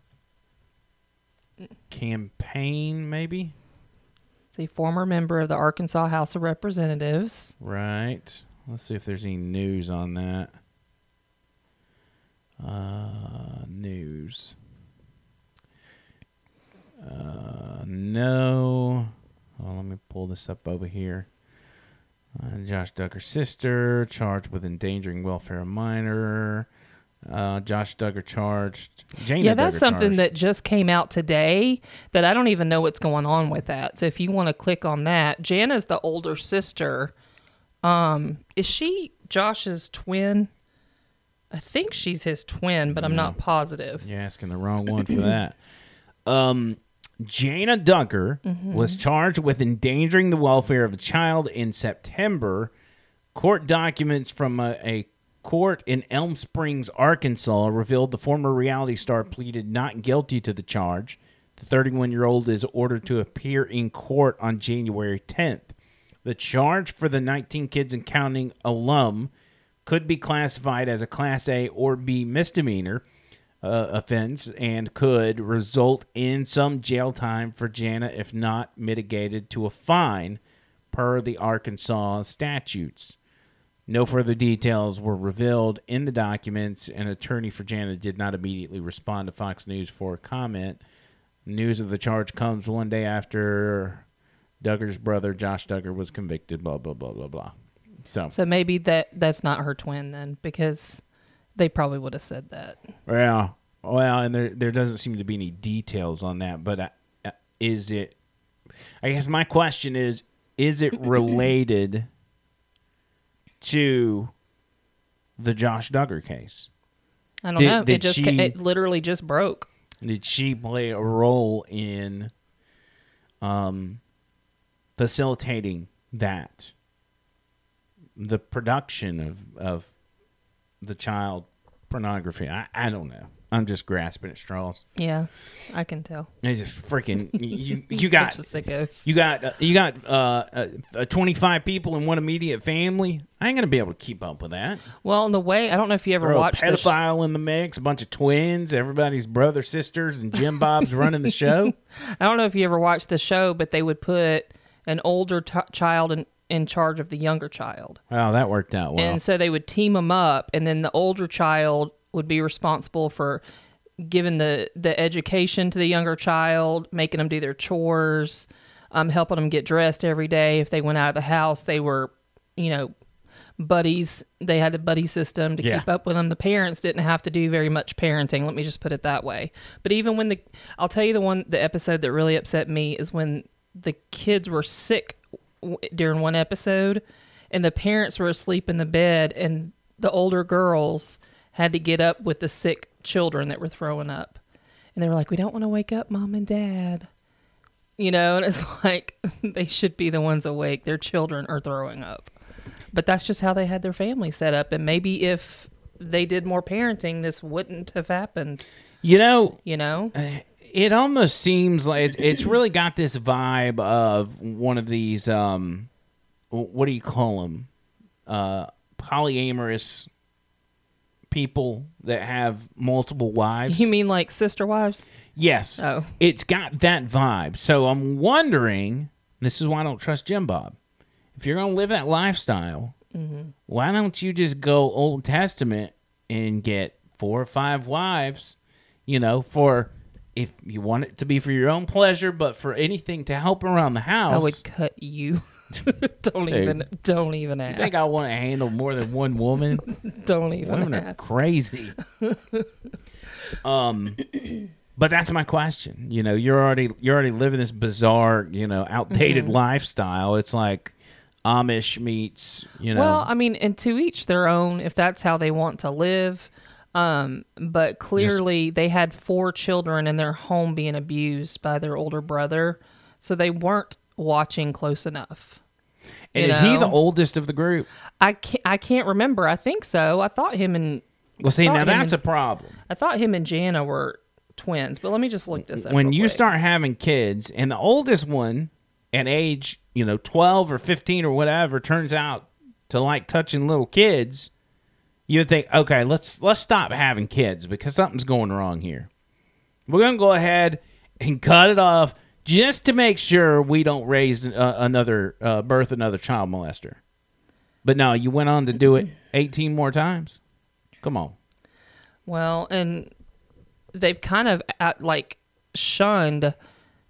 campaign, maybe? It's a former member of the Arkansas House of Representatives. Right. Let's see if there's any news on that. News. No. Oh, let me pull this up over here. Josh Duggar's sister, charged with endangering welfare of minor. Josh Duggar charged. Jana Duggar that's something charged. That just came out today that I don't even know what's going on with that. So if you want to click on that, Jana's the older sister. Is she Josh's twin? I think she's his twin, but I'm not positive. You're asking the wrong one for that. Jana Duggar was charged with endangering the welfare of a child in September. Court documents from a court in Elm Springs, Arkansas, revealed the former reality star pleaded not guilty to the charge. The 31-year-old is ordered to appear in court on January 10th. The charge for the 19 Kids and Counting alum could be classified as a Class A or B misdemeanor offense and could result in some jail time for Jana if not mitigated to a fine per the Arkansas statutes. No further details were revealed in the documents. An attorney for Jana did not immediately respond to Fox News for a comment. News of the charge comes one day after Duggar's brother, Josh Duggar, was convicted, blah, blah, blah, blah, blah. So maybe that's not her twin then, because they probably would have said that. Well, and there doesn't seem to be any details on that, but is it... I guess my question is it related to the Josh Duggar case? I don't know. It literally just broke. Did she play a role in facilitating that? The production of the child pornography. I don't know. I'm just grasping at straws. Yeah, I can tell. It's just freaking you got 25 people in one immediate family. I ain't gonna be able to keep up with that. Well, in the way I don't know if you ever watched a pedophile in the mix, a bunch of twins, everybody's brother, sisters, and Jim Bob's running the show. I don't know if you ever watched the show, but they would put an older child in charge of the younger child. Wow, that worked out well. And so they would team them up, and then the older child would be responsible for giving the education to the younger child, making them do their chores, helping them get dressed every day. If they went out of the house, they were, buddies. They had a buddy system to keep up with them. The parents didn't have to do very much parenting. Let me just put it that way. But even when I'll tell you the episode that really upset me is when the kids were sick during one episode and the parents were asleep in the bed and the older girls had to get up with the sick children that were throwing up. And they were like, we don't want to wake up mom and dad. And it's like, they should be the ones awake. Their children are throwing up. But that's just how they had their family set up. And maybe if they did more parenting, this wouldn't have happened. It almost seems like it's really got this vibe of one of these, what do you call them? Polyamorous people that have multiple wives. You mean like sister wives? Yes. Oh. It's got that vibe. So I'm wondering, this is why I don't trust Jim Bob. If you're going to live that lifestyle, why don't you just go Old Testament and get 4 or 5 wives, for if you want it to be for your own pleasure, but for anything to help around the house. I would cut you. Don't even ask. You think I want to handle more than one woman? Don't even women ask. Women are crazy. But that's my question. You're already living this bizarre, outdated lifestyle. It's like Amish meets, Well, I mean, and to each their own, if that's how they want to live. But clearly they had 4 children in their home being abused by their older brother, so they weren't watching close enough. And is he the oldest of the group? I can't remember. I think so. I thought him and... Well, see, now that's a problem. I thought him and Jana were twins, but let me just look this up. When you start having kids, and the oldest one at age, 12 or 15 or whatever, turns out to like touching little kids, you would think, okay, let's stop having kids because something's going wrong here. We're going to go ahead and cut it off just to make sure we don't raise another child molester. But no, you went on to do it 18 more times. Come on. Well, and they've kind of shunned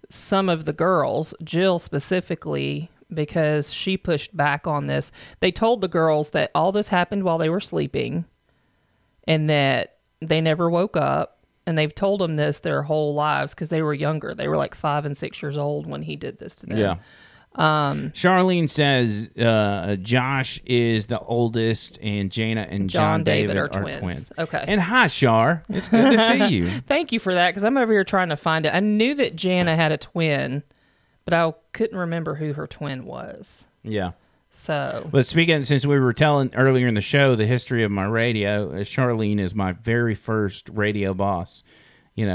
some of the girls, Jill specifically, because she pushed back on this. They told the girls that all this happened while they were sleeping and that they never woke up. And they've told them this their whole lives because they were younger. They were like 5 and 6 years old when he did this to them. Yeah. Charlene says Josh is the oldest, and Jana and John David are twins. Okay. And hi, Char. It's good to see you. Thank you for that, because I'm over here trying to find it. I knew that Jana had a twin, but I couldn't remember who her twin was. Yeah. So, but speaking, since we were telling earlier in the show the history of my radio, Charlene is my very first radio boss.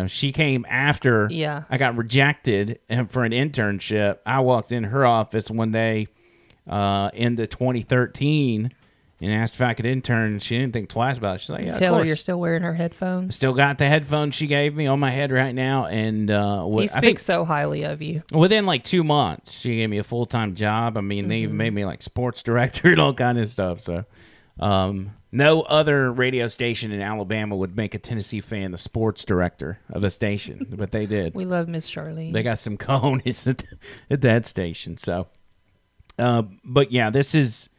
She came after I got rejected for an internship. I walked in her office one day into 2013 and asked if I could intern. She didn't think twice about it. She's like, yeah, tell her you're still wearing her headphones. Still got the headphones she gave me on my head right now. And he speaks so highly of you. Within like 2 months, she gave me a full-time job. I mean, they even made me like sports director and all kind of stuff. So no other radio station in Alabama would make a Tennessee fan the sports director of a station, but they did. We love Miss Charlene. They got some cojones at that station. So, but yeah, this is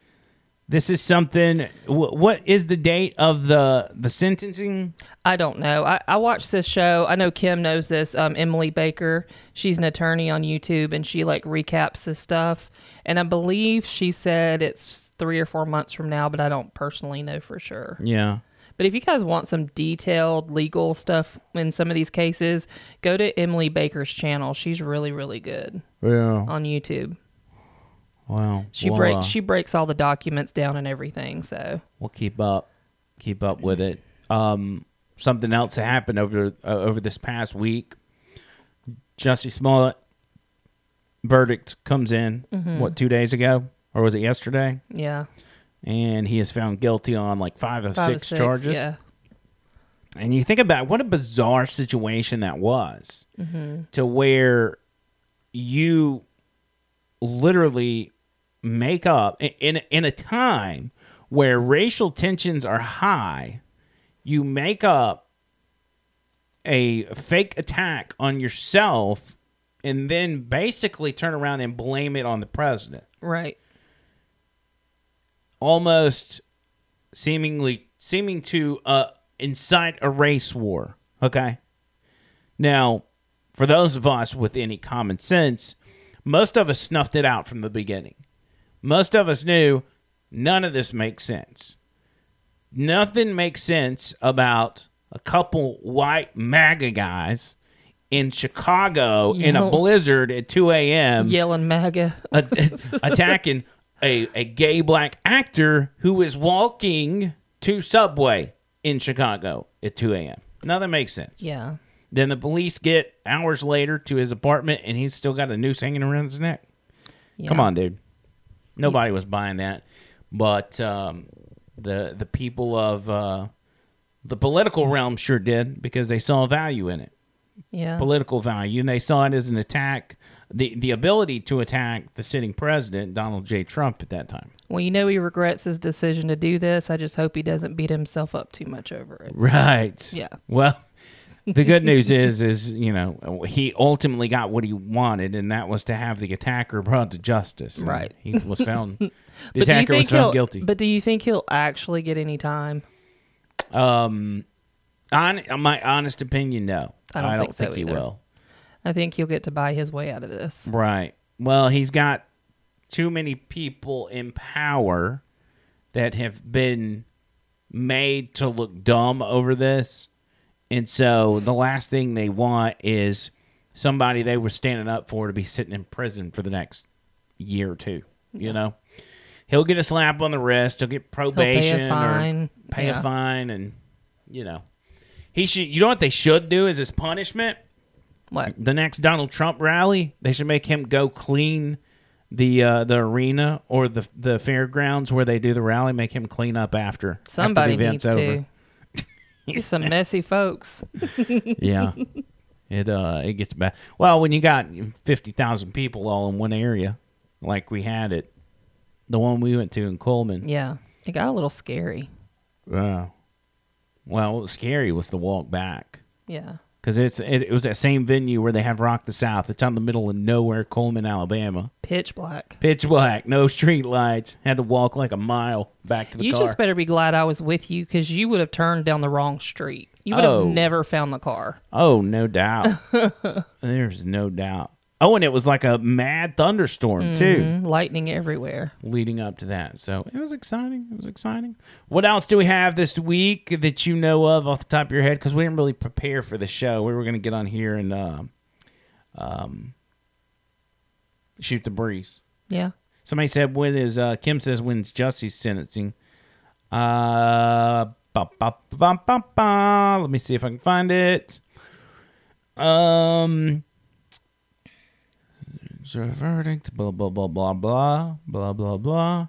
something. What is the date of the sentencing? I don't know. I watched this show. I know Kim knows this. Emily Baker, she's an attorney on YouTube, and she like recaps this stuff. And I believe she said it's 3 or 4 months from now, but I don't personally know for sure. Yeah. But if you guys want some detailed legal stuff in some of these cases, go to Emily Baker's channel. She's really, really good. Yeah. On YouTube. Wow. She breaks all the documents down and everything, so we'll keep up with it. Something else that happened over this past week. Jussie Smollett verdict comes in 2 days ago, or was it yesterday? Yeah. And he is found guilty on like five of six charges. Yeah. And you think about it, what a bizarre situation that was, to where you literally make up in a time where racial tensions are high, you make up a fake attack on yourself and then basically turn around and blame it on the president. Right. Almost seeming to incite a race war. Okay. Now, for those of us with any common sense, most of us snuffed it out from the beginning. Most of us knew none of this makes sense. Nothing makes sense about a couple white MAGA guys in Chicago in a blizzard at 2 a.m. yelling MAGA. Attacking a gay black actor who is walking to Subway in Chicago at 2 a.m. Nothing makes sense. Yeah. Then the police get hours later to his apartment, and he's still got a noose hanging around his neck. Yeah. Come on, dude. Nobody was buying that. But the people of the political realm sure did, because they saw value in it. Yeah. Political value. And they saw it as an attack, the ability to attack the sitting president, Donald J. Trump, at that time. Well, you know he regrets his decision to do this. I just hope he doesn't beat himself up too much over it. Right. Yeah. Well, the good news is, you know, he ultimately got what he wanted, and that was to have the attacker brought to justice. Right. He was found, the attacker was found guilty. But do you think he'll actually get any time? My honest opinion, no. I don't think he will. I think he'll get to buy his way out of this. Right. Well, he's got too many people in power that have been made to look dumb over this. And so the last thing they want is somebody they were standing up for to be sitting in prison for the next year or two. You know, he'll get a slap on the wrist. He'll get probation, he'll pay a fine. A fine, and you know, he should. You know what they should do is his punishment. What? The next Donald Trump rally, they should make him go clean the arena or the fairgrounds where they do the rally. Make him clean up after somebody after the event's needs over. To. Some messy folks. Yeah. It gets bad. Well, when you got 50,000 people all in one area, like we had it, the one we went to in Coleman. Yeah. It got a little scary. Well, what was scary was the walk back. Yeah. Because it was that same venue where they have Rock the South. It's out in the middle of nowhere, Coleman, Alabama. Pitch black. Pitch black. No street lights. Had to walk like a mile back to the car. You just better be glad I was with you, because you would have turned down the wrong street. You would have never found the car. Oh, no doubt. There's no doubt. Oh, and it was like a mad thunderstorm, too. Lightning everywhere. Leading up to that. So it was exciting. What else do we have this week that you know of off the top of your head? Because we didn't really prepare for the show. We were going to get on here and shoot the breeze. Yeah. Somebody said, Kim says, when's Jussie's sentencing? Let me see if I can find it. Verdict, blah, blah, blah, blah, blah, blah, blah, blah.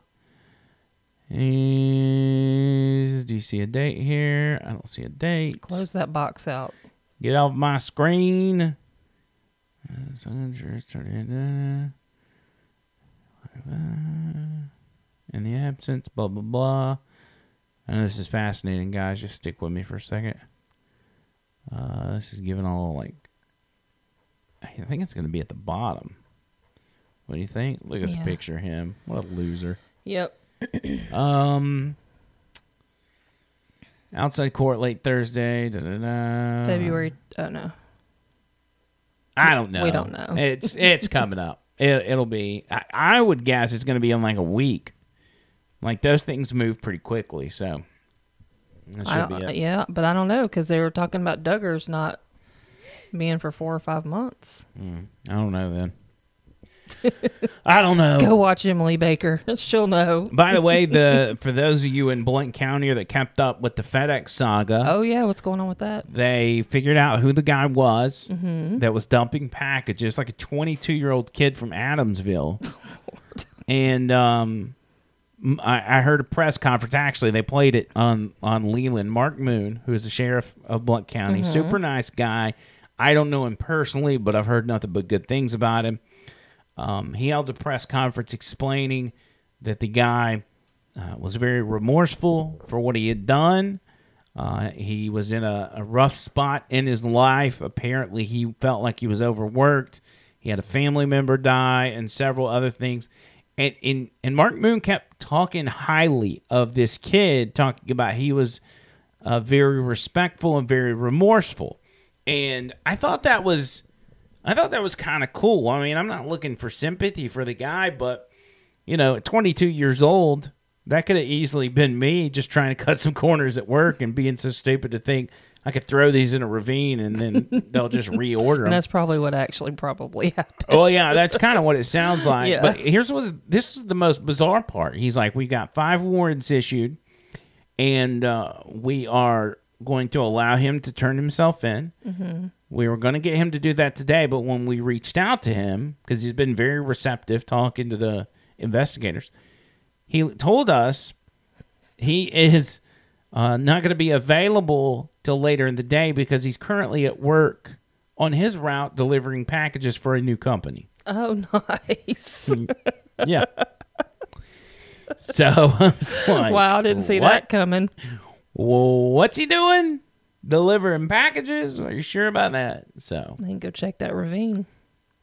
Is, do you see a date here? I don't see a date. Close that box out. Get off my screen. In the absence, blah, blah, blah. I know this is fascinating, guys. Just stick with me for a second. This is giving all, like, I think it's going to be at the bottom. What do you think? Look at this picture of him. What a loser. Yep. Outside court late Thursday. February. Oh, no. I don't know. We don't know. It's coming up. It'll be, I would guess it's going to be in like a week. Like those things move pretty quickly, so. Yeah, but I don't know because they were talking about Duggar's not being for 4 or 5 months. I don't know then. I don't know. Go watch Emily Baker. She'll know. By the way, for those of you in Blount County that kept up with the FedEx saga. Oh, yeah. What's going on with that? They figured out who the guy was that was dumping packages, like a 22-year-old kid from Adamsville. Oh, Lord. And I heard a press conference. Actually, they played it on Leland. Mark Moon, who is the sheriff of Blount County. Super nice guy. I don't know him personally, but I've heard nothing but good things about him. He held a press conference explaining that the guy was very remorseful for what he had done. He was in a rough spot in his life. Apparently, he felt like he was overworked. He had a family member die and several other things. And Mark Moon kept talking highly of this kid, talking about he was very respectful and very remorseful. And I thought that was... kind of cool. I mean, I'm not looking for sympathy for the guy, but, you know, at 22 years old, that could have easily been me just trying to cut some corners at work and being so stupid to think I could throw these in a ravine and then they'll just reorder them. And that's probably what probably happened. Well, yeah, that's kind of what it sounds like. Yeah. But here's this is the most bizarre part. He's like, we got 5 warrants issued, and we are going to allow him to turn himself in. Mm-hmm. We were going to get him to do that today, but when we reached out to him, because he's been very receptive talking to the investigators, he told us he is not going to be available till later in the day because he's currently at work on his route delivering packages for a new company. Oh, nice. Yeah. So I'm like, wow, I didn't see that coming. What's he doing? Delivering packages? Are you sure about that? So then go check that ravine.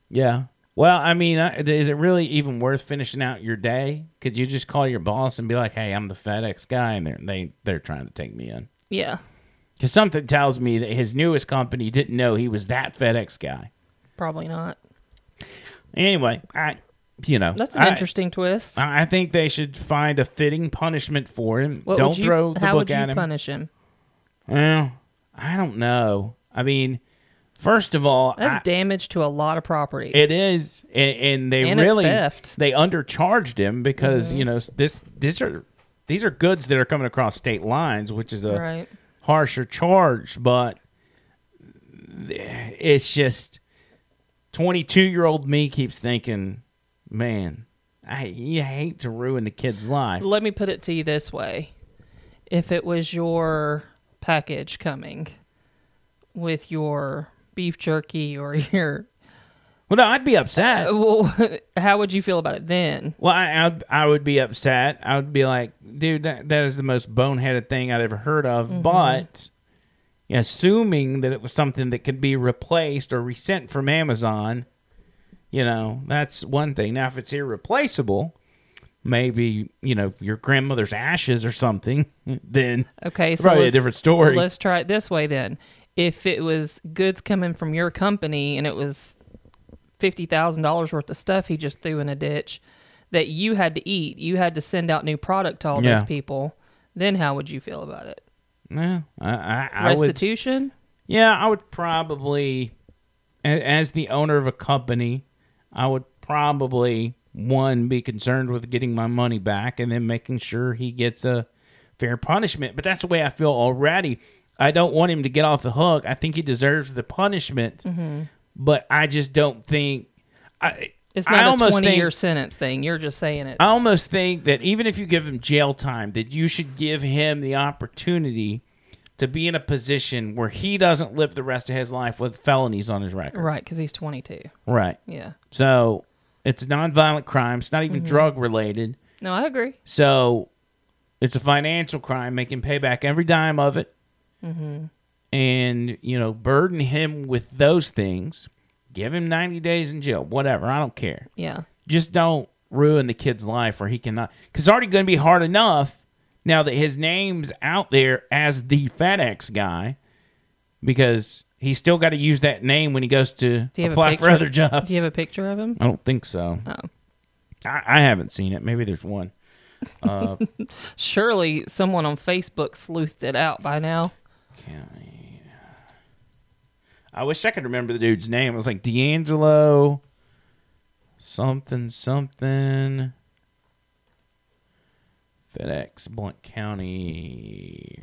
Yeah. Well, I mean, is it really even worth finishing out your day? Could you just call your boss and be like, hey, I'm the FedEx guy, and they're trying to take me in? Yeah. Because something tells me that his newest company didn't know he was that FedEx guy. Probably not. Anyway, that's an interesting twist. I think they should find a fitting punishment for him. Don't throw the book at him. How would you punish him? Well, I don't know. I mean, first of all, that's damage to a lot of property. It is, and they really they undercharged him because you know these are goods that are coming across state lines, which is a harsher charge. But it's just 22-year-old me keeps thinking, man, you hate to ruin the kid's life. Let me put it to you this way: if it was your package coming with your beef jerky or your... Well, no, I'd be upset. How would you feel about it then? Well, I would be upset. I would be like, dude, that is the most boneheaded thing I'd ever heard of. Mm-hmm. But assuming that it was something that could be replaced or resent from Amazon, you know, that's one thing. Now, if it's irreplaceable... maybe, you know, your grandmother's ashes or something, then okay, so probably a different story. Let's try it this way then. If it was goods coming from your company and it was $50,000 worth of stuff he just threw in a ditch that you had to eat, you had to send out new product to all those people, then how would you feel about it? Yeah, I restitution? I would probably, as the owner of a company, I would probably... one, be concerned with getting my money back and then making sure he gets a fair punishment. But that's the way I feel already. I don't want him to get off the hook. I think he deserves the punishment. Mm-hmm. But I just don't think... I It's not a 20-year sentence thing. You're just saying it. I almost think that even if you give him jail time, that you should give him the opportunity to be in a position where he doesn't live the rest of his life with felonies on his record. Right, because he's 22. Right. Yeah. So it's a nonviolent crime. It's not even drug-related. No, I agree. So it's a financial crime. Make him pay back every dime of it. Mm-hmm. And, you know, burden him with those things. Give him 90 days in jail, whatever. I don't care. Yeah. Just don't ruin the kid's life, or he cannot. Because it's already going to be hard enough now that his name's out there as the FedEx guy, because he's still got to use that name when he goes to apply for other jobs. Do you have a picture of him? I don't think so. Oh. I haven't seen it. Maybe there's one. Surely someone on Facebook sleuthed it out by now. I wish I could remember the dude's name. It was like D'Angelo something. FedEx, Blount County.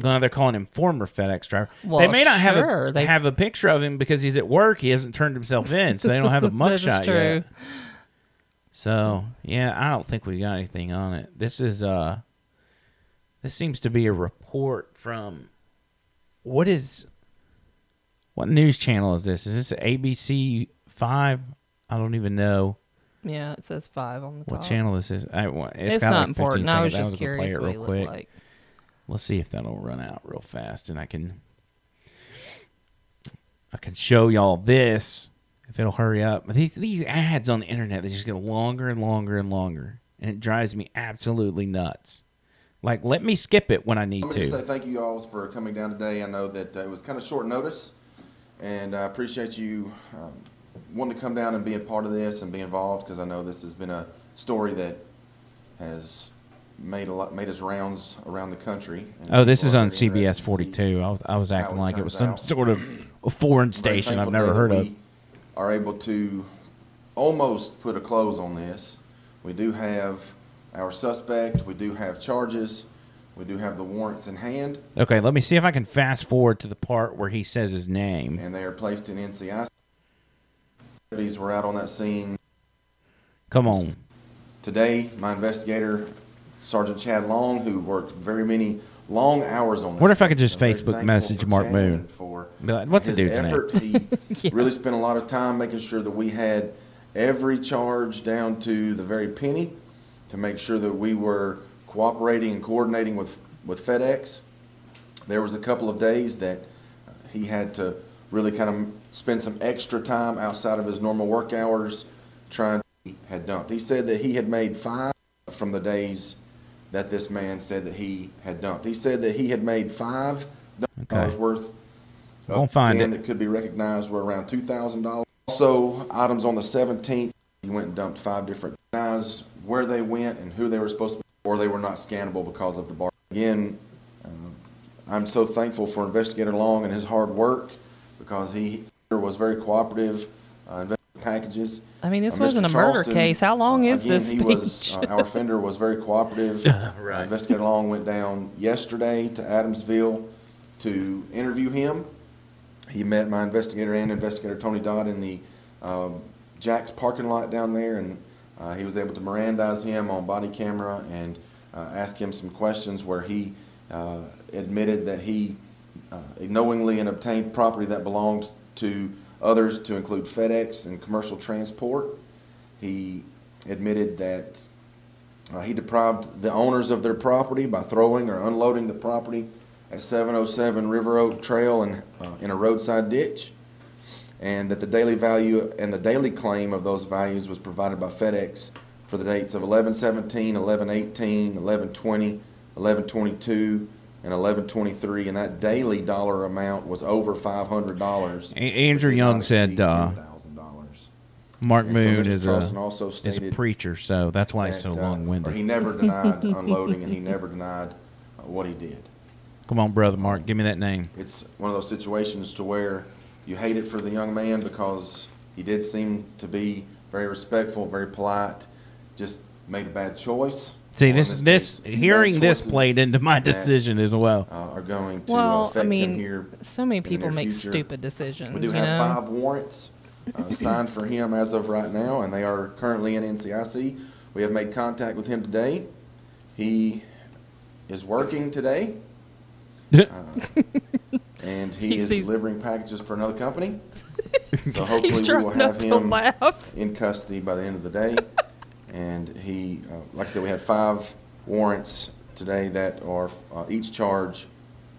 No, they're calling him former FedEx driver. Well, they may not have a picture of him because he's at work. He hasn't turned himself in, so they don't have a mugshot yet. So, yeah, I don't think we got anything on it. This is... This seems to be a report from, what news channel is this? Is this ABC 5? I don't even know. Yeah, it says 5 on the top. What channel this is? It's not like important. I was just curious what it looked like. Let's see if that'll run out real fast, and I can show y'all this if it'll hurry up. These ads on the internet, they just get longer and longer and longer, and it drives me absolutely nuts. Like, let me skip it when I need to. I want to say thank you all for coming down today. I know that it was kind of short notice, and I appreciate you wanting to come down and be a part of this and be involved, because I know this has been a story that has made its rounds around the country. Oh, this is on CBS 42. I was acting like it was some sort of a foreign station I've never heard of. We are able to almost put a close on this. We do have our suspect, we do have charges, we do have the warrants in hand. Okay, let me see if I can fast forward to the part where he says his name. And they are placed in NCIC. Deputies were out on that scene. Come on. Today, my investigator, Sergeant Chad Long, who worked very many long hours on this. What if I could just Facebook message Mark Moon? What's the dude's name? He really spent a lot of time making sure that we had every charge down to the very penny, to make sure that we were cooperating and coordinating with FedEx. There was a couple of days that he had to really kind of spend some extra time outside of his normal work hours trying to had dumped. He said that he had made 5 from the days that this man said that he had dumped. He said that he had made $5 worth of pen that could be recognized were around $2,000. Also, items on the 17th, he went and dumped 5 different guys, where they went and who they were supposed to be, or they were not scannable because of the bar. Again, I'm so thankful for Investigator Long and his hard work, because he was very cooperative, investigating packages. I mean, this wasn't a murder case. How long is this speech? Our offender was very cooperative. Right. Investigator Long went down yesterday to Adamsville to interview him. He met my investigator and Investigator Tony Dodd in the Jack's parking lot down there, and he was able to Mirandize him on body camera and ask him some questions where he admitted that he knowingly and obtained property that belonged to others, to include FedEx and commercial transport. He admitted that he deprived the owners of their property by throwing or unloading the property at 707 River Oak Trail and in a roadside ditch, and that the daily value and the daily claim of those values was provided by FedEx for the dates of 11/17, 11/18, 11/20, 11/22, and 11/23, and that daily dollar amount was over $500. Andrew Young said Mark Moon is a preacher, so that's why he's so long-winded. He never denied unloading, and he never denied what he did. Come on, brother Mark, give me that name. It's one of those situations to where you hate it for the young man, because he did seem to be very respectful, very polite, just made a bad choice. See, this hearing this played into my decision as well. Are going to affect him here. So many people make stupid decisions. We do have 5 warrants signed for him as of right now, and they are currently in NCIC. We have made contact with him today. He is working today, and he is delivering packages for another company. So hopefully we will have him in custody by the end of the day. And he, like I said, we had 5 warrants today that are each charge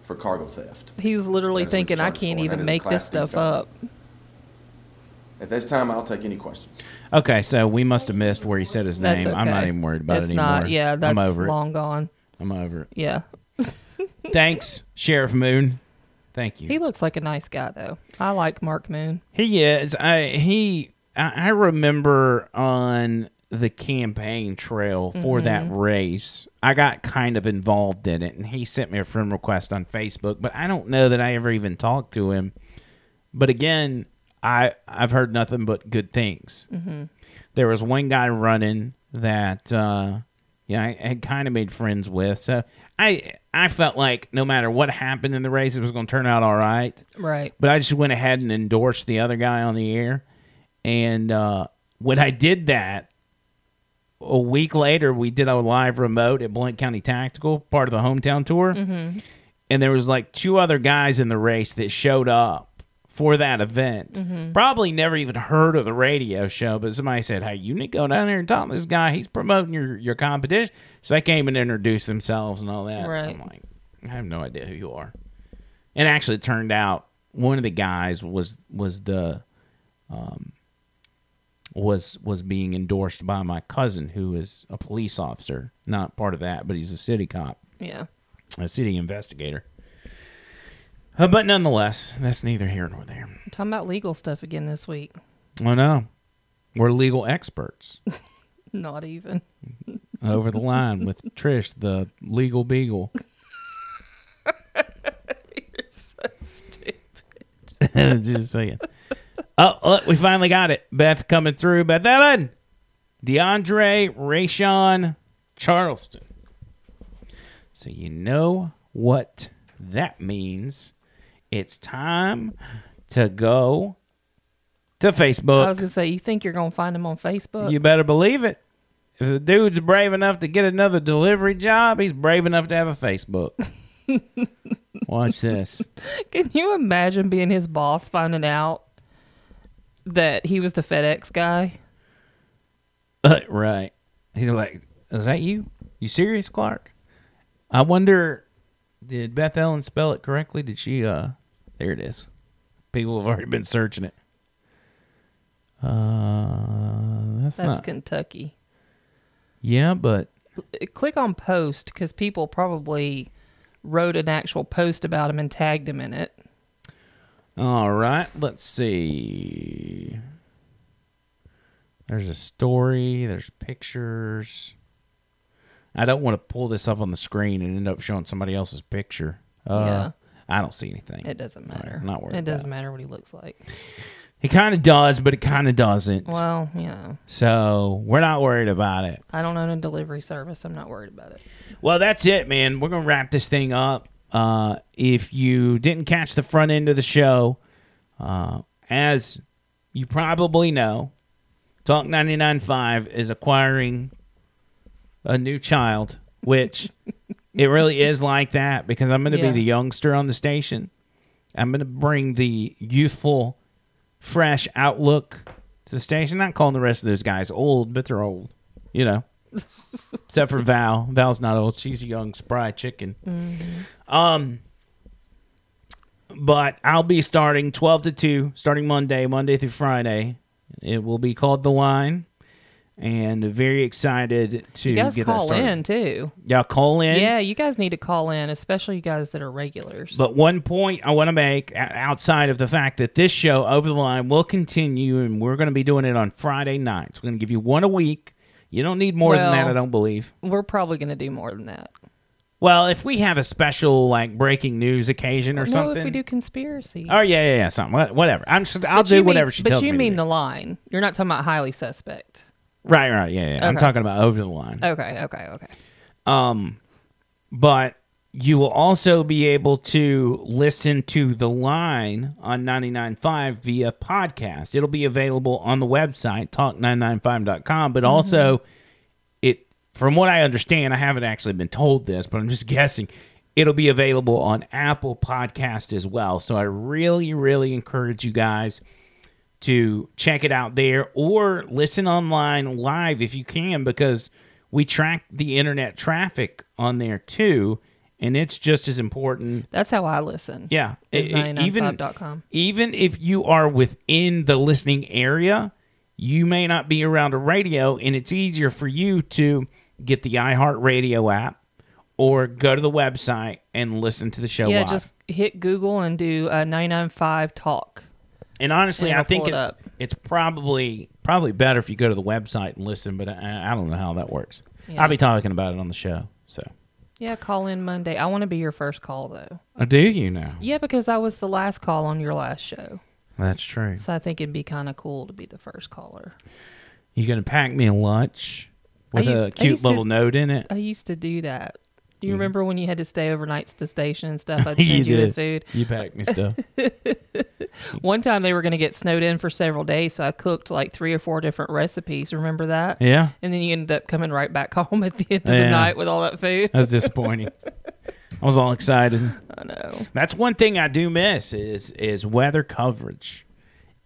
for cargo theft. He's literally thinking, I can't even make this stuff up. At this time, I'll take any questions. Okay, so we must have missed where he said his name. Okay. I'm not even worried about it anymore. Yeah, that's long gone. I'm over it. Yeah. Thanks, Sheriff Moon. Thank you. He looks like a nice guy, though. I like Mark Moon. He is. I remember on the campaign trail for that race, I got kind of involved in it, and he sent me a friend request on Facebook, but I don't know that I ever even talked to him. But again, I've heard nothing but good things. Mm-hmm. There was one guy running that I had kind of made friends with, so I felt like no matter what happened in the race, it was going to turn out all right. Right. But I just went ahead and endorsed the other guy on the air, and when I did that, a week later, we did a live remote at Blount County Tactical, part of the hometown tour, and there was like 2 other guys in the race that showed up for that event. Probably never even heard of the radio show, but somebody said, "Hey, you need to go down there and talk to this guy. He's promoting your competition." So they came and introduced themselves and all that. Right. I'm like, I have no idea who you are. And actually, it turned out one of the guys was being endorsed by my cousin, who is a police officer. Not part of that, but he's a city cop. Yeah. A city investigator. But nonetheless, that's neither here nor there. I'm talking about legal stuff again this week. I know. We're legal experts. Not even. Over the line with Trish, the legal beagle. You're so stupid. Just saying. Oh, look, we finally got it. Beth coming through. Beth Ellen, DeAndre, Rayshawn, Charleston. So you know what that means. It's time to go to Facebook. I was going to say, you think you're going to find him on Facebook? You better believe it. If the dude's brave enough to get another delivery job, he's brave enough to have a Facebook. Watch this. Can you imagine being his boss finding out that he was the FedEx guy? Right. He's like, is that you? You serious, Clark? I wonder, did Beth Ellen spell it correctly? Did she, there it is. People have already been searching it. That's Kentucky. Yeah, but click on post, because people probably wrote an actual post about him and tagged him in it. All right, let's see. There's a story. There's pictures. I don't want to pull this up on the screen and end up showing somebody else's picture. I don't see anything. It doesn't matter. Right, not worried. It doesn't matter what he looks like. He kind of does, but it kind of doesn't. Well, so we're not worried about it. I don't own a delivery service. I'm not worried about it. Well, that's it, man. We're going to wrap this thing up. If you didn't catch the front end of the show, as you probably know, Talk 99.5 is acquiring a new child, which it really is like that, because I'm going to be the youngster on the station. I'm going to bring the youthful, fresh outlook to the station. Not calling the rest of those guys old, but they're old, you know. Except for Val. Val's not old. She's a young, spry chicken. Mm-hmm. But I'll be starting 12 to 2, starting Monday through Friday. It will be called The Line, and very excited to get that started. You guys call in, too. Yeah, call in. Yeah, you guys need to call in, especially you guys that are regulars. But one point I want to make, outside of the fact that this show, Over the Line, will continue, and we're going to be doing it on Friday nights. We're going to give you one a week. You don't need more than that, I don't believe. We're probably going to do more than that. Well, if we have a special, like, breaking news occasion or something. No, if we do conspiracies. Oh, yeah, something. Whatever. I'll do whatever she tells me to do. But you mean The Line. You're not talking about Highly Suspect. Right, yeah. Okay. I'm talking about Over the Line. Okay. But you will also be able to listen to The Line on 99.5 via podcast. It'll be available on the website, talk995.com, but also it, from what I understand, I haven't actually been told this, but I'm just guessing, it'll be available on Apple Podcast as well. So I really, really encourage you guys to check it out there or listen online live if you can, because we track the internet traffic on there too. And it's just as important. That's how I listen. Yeah. Even if you are within the listening area, you may not be around a radio, and it's easier for you to get the iHeartRadio app or go to the website and listen to the show live. Yeah, just hit Google and do 99.5 Talk. And honestly, I think it's probably better if you go to the website and listen, but I don't know how that works. Yeah. I'll be talking about it on the show, so... Yeah, call in Monday. I want to be your first call, though. Oh, do you now? Yeah, because I was the last call on your last show. That's true. So I think it'd be kind of cool to be the first caller. You going to pack me a lunch with a cute little note in it? I used to do that. You remember when you had to stay overnight at the station and stuff? I'd send you the food. You packed me stuff. One time they were going to get snowed in for several days, so I cooked like 3 or 4 different recipes. Remember that? Yeah. And then you ended up coming right back home at the end of the night with all that food. That was disappointing. I was all excited. I know. That's one thing I do miss is weather coverage.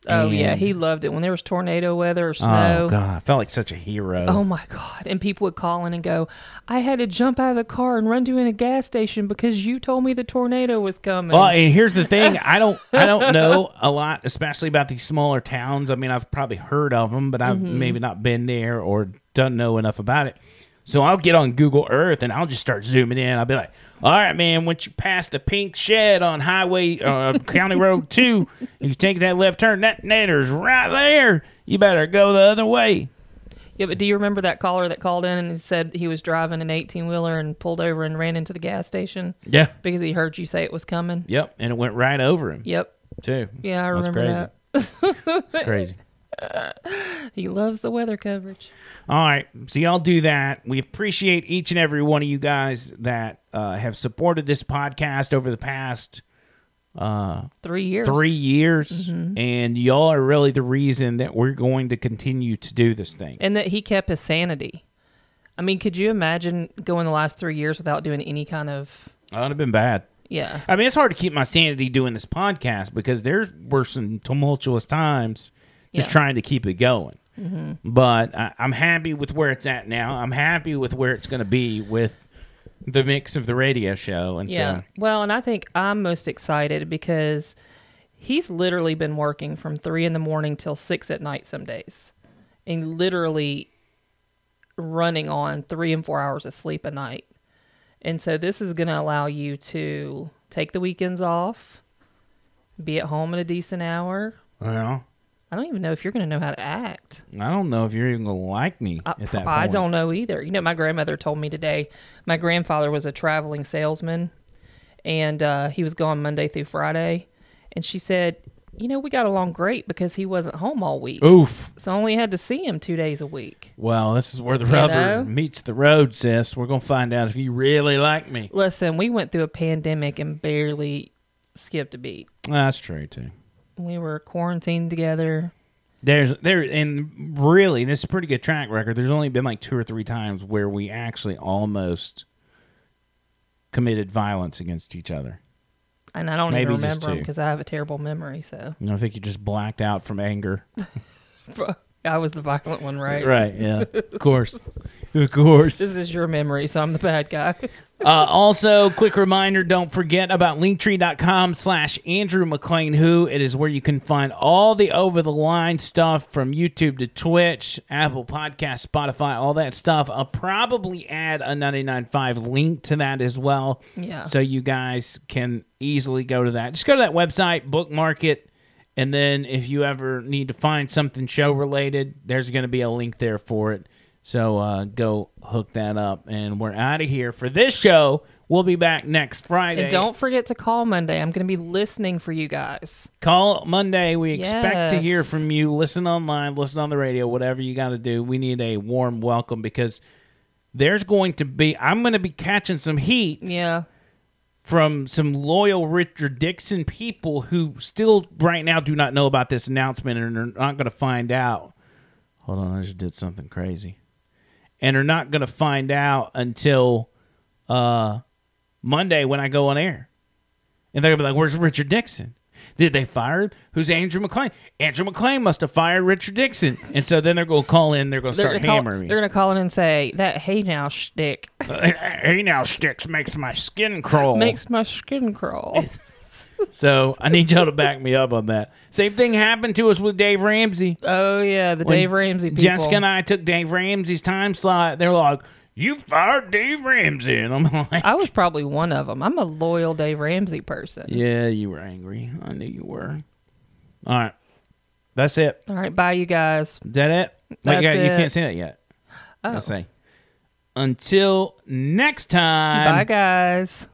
Oh, yeah. He loved it. When there was tornado weather or snow. Oh, God. I felt like such a hero. Oh, my God. And people would call in and go, I had to jump out of the car and run to a gas station because you told me the tornado was coming. Well, and here's the thing. I don't know a lot, especially about these smaller towns. I mean, I've probably heard of them, but I've maybe not been there or don't know enough about it. So I'll get on Google Earth and I'll just start zooming in. I'll be like, all right, man, once you pass the pink shed on Highway County Road 2, and you take that left turn, that netter's right there. You better go the other way. Yeah, but do you remember that caller that called in and said he was driving an 18-wheeler and pulled over and ran into the gas station? Yeah. Because he heard you say it was coming? Yep, and it went right over him. Yep. Too. Yeah, I remember that. It's crazy. He loves the weather coverage. All right, so y'all do that. We appreciate each and every one of you guys that have supported this podcast over the past 3 years. 3 years, and y'all are really the reason that we're going to continue to do this thing. And that he kept his sanity. I mean, could you imagine going the last 3 years without doing any kind of... That would have been bad. Yeah. I mean, it's hard to keep my sanity doing this podcast because there were some tumultuous times... Just trying to keep it going. But I'm happy with where it's at now. I'm happy with where it's going to be with the mix of the radio show. And so. Well, and I think I'm most excited because he's literally been working from 3 in the morning till 6 at night some days. And literally running on 3 and 4 hours of sleep a night. And so this is going to allow you to take the weekends off, be at home at a decent hour. Well... I don't even know if you're going to know how to act. I don't know if you're even going to like me at that point. I don't know either. You know, my grandmother told me today, my grandfather was a traveling salesman, and he was gone Monday through Friday. And she said, you know, we got along great because he wasn't home all week. Oof. So I only had to see him 2 days a week. Well, this is where the rubber meets the road, sis. We're going to find out if you really like me. Listen, we went through a pandemic and barely skipped a beat. That's true, too. We were quarantined together. And really, this is a pretty good track record. There's only been like 2 or 3 times where we actually almost committed violence against each other. And I don't even remember them because I have a terrible memory. So I think you just blacked out from anger. I was the violent one, right? Right, yeah. Of course. Of course. This is your memory, so I'm the bad guy. Also, quick reminder, don't forget about linktree.com/AndrewMcLainWho. It is where you can find all the over-the-line stuff from YouTube to Twitch, Apple Podcast, Spotify, all that stuff. I'll probably add a 99.5 link to that as well. Yeah. So you guys can easily go to that. Just go to that website, bookmark it. And then if you ever need to find something show-related, there's going to be a link there for it. So go hook that up, and we're out of here for this show. We'll be back next Friday. And don't forget to call Monday. I'm going to be listening for you guys. Call Monday. We expect to hear from you. Listen online, listen on the radio, whatever you got to do. We need a warm welcome because there's going to be, I'm going to be catching some heat from some loyal Richard Dixon people who still right now do not know about this announcement and are not going to find out. Hold on, I just did something crazy. And are not going to find out until Monday when I go on air. And they're going to be like, where's Richard Dixon? Did they fire him? Who's Andrew McLain? Andrew McLain must have fired Richard Dixon. And so then they're going to call in. They're going to start hammering me. They're going to call in and say, that hey now shtick. Hey now shticks makes my skin crawl. Makes my skin crawl. So I need y'all to back me up on that. Same thing happened to us with Dave Ramsey. Oh, yeah, the Dave Ramsey people. Jessica and I took Dave Ramsey's time slot. They're like, you fired Dave Ramsey. And I'm like... I was probably one of them. I'm a loyal Dave Ramsey person. Yeah, you were angry. I knew you were. All right. That's it. All right, bye, you guys. Is that it? That's Wait, you can't say that yet. Oh. I'll say. Until next time. Bye, guys.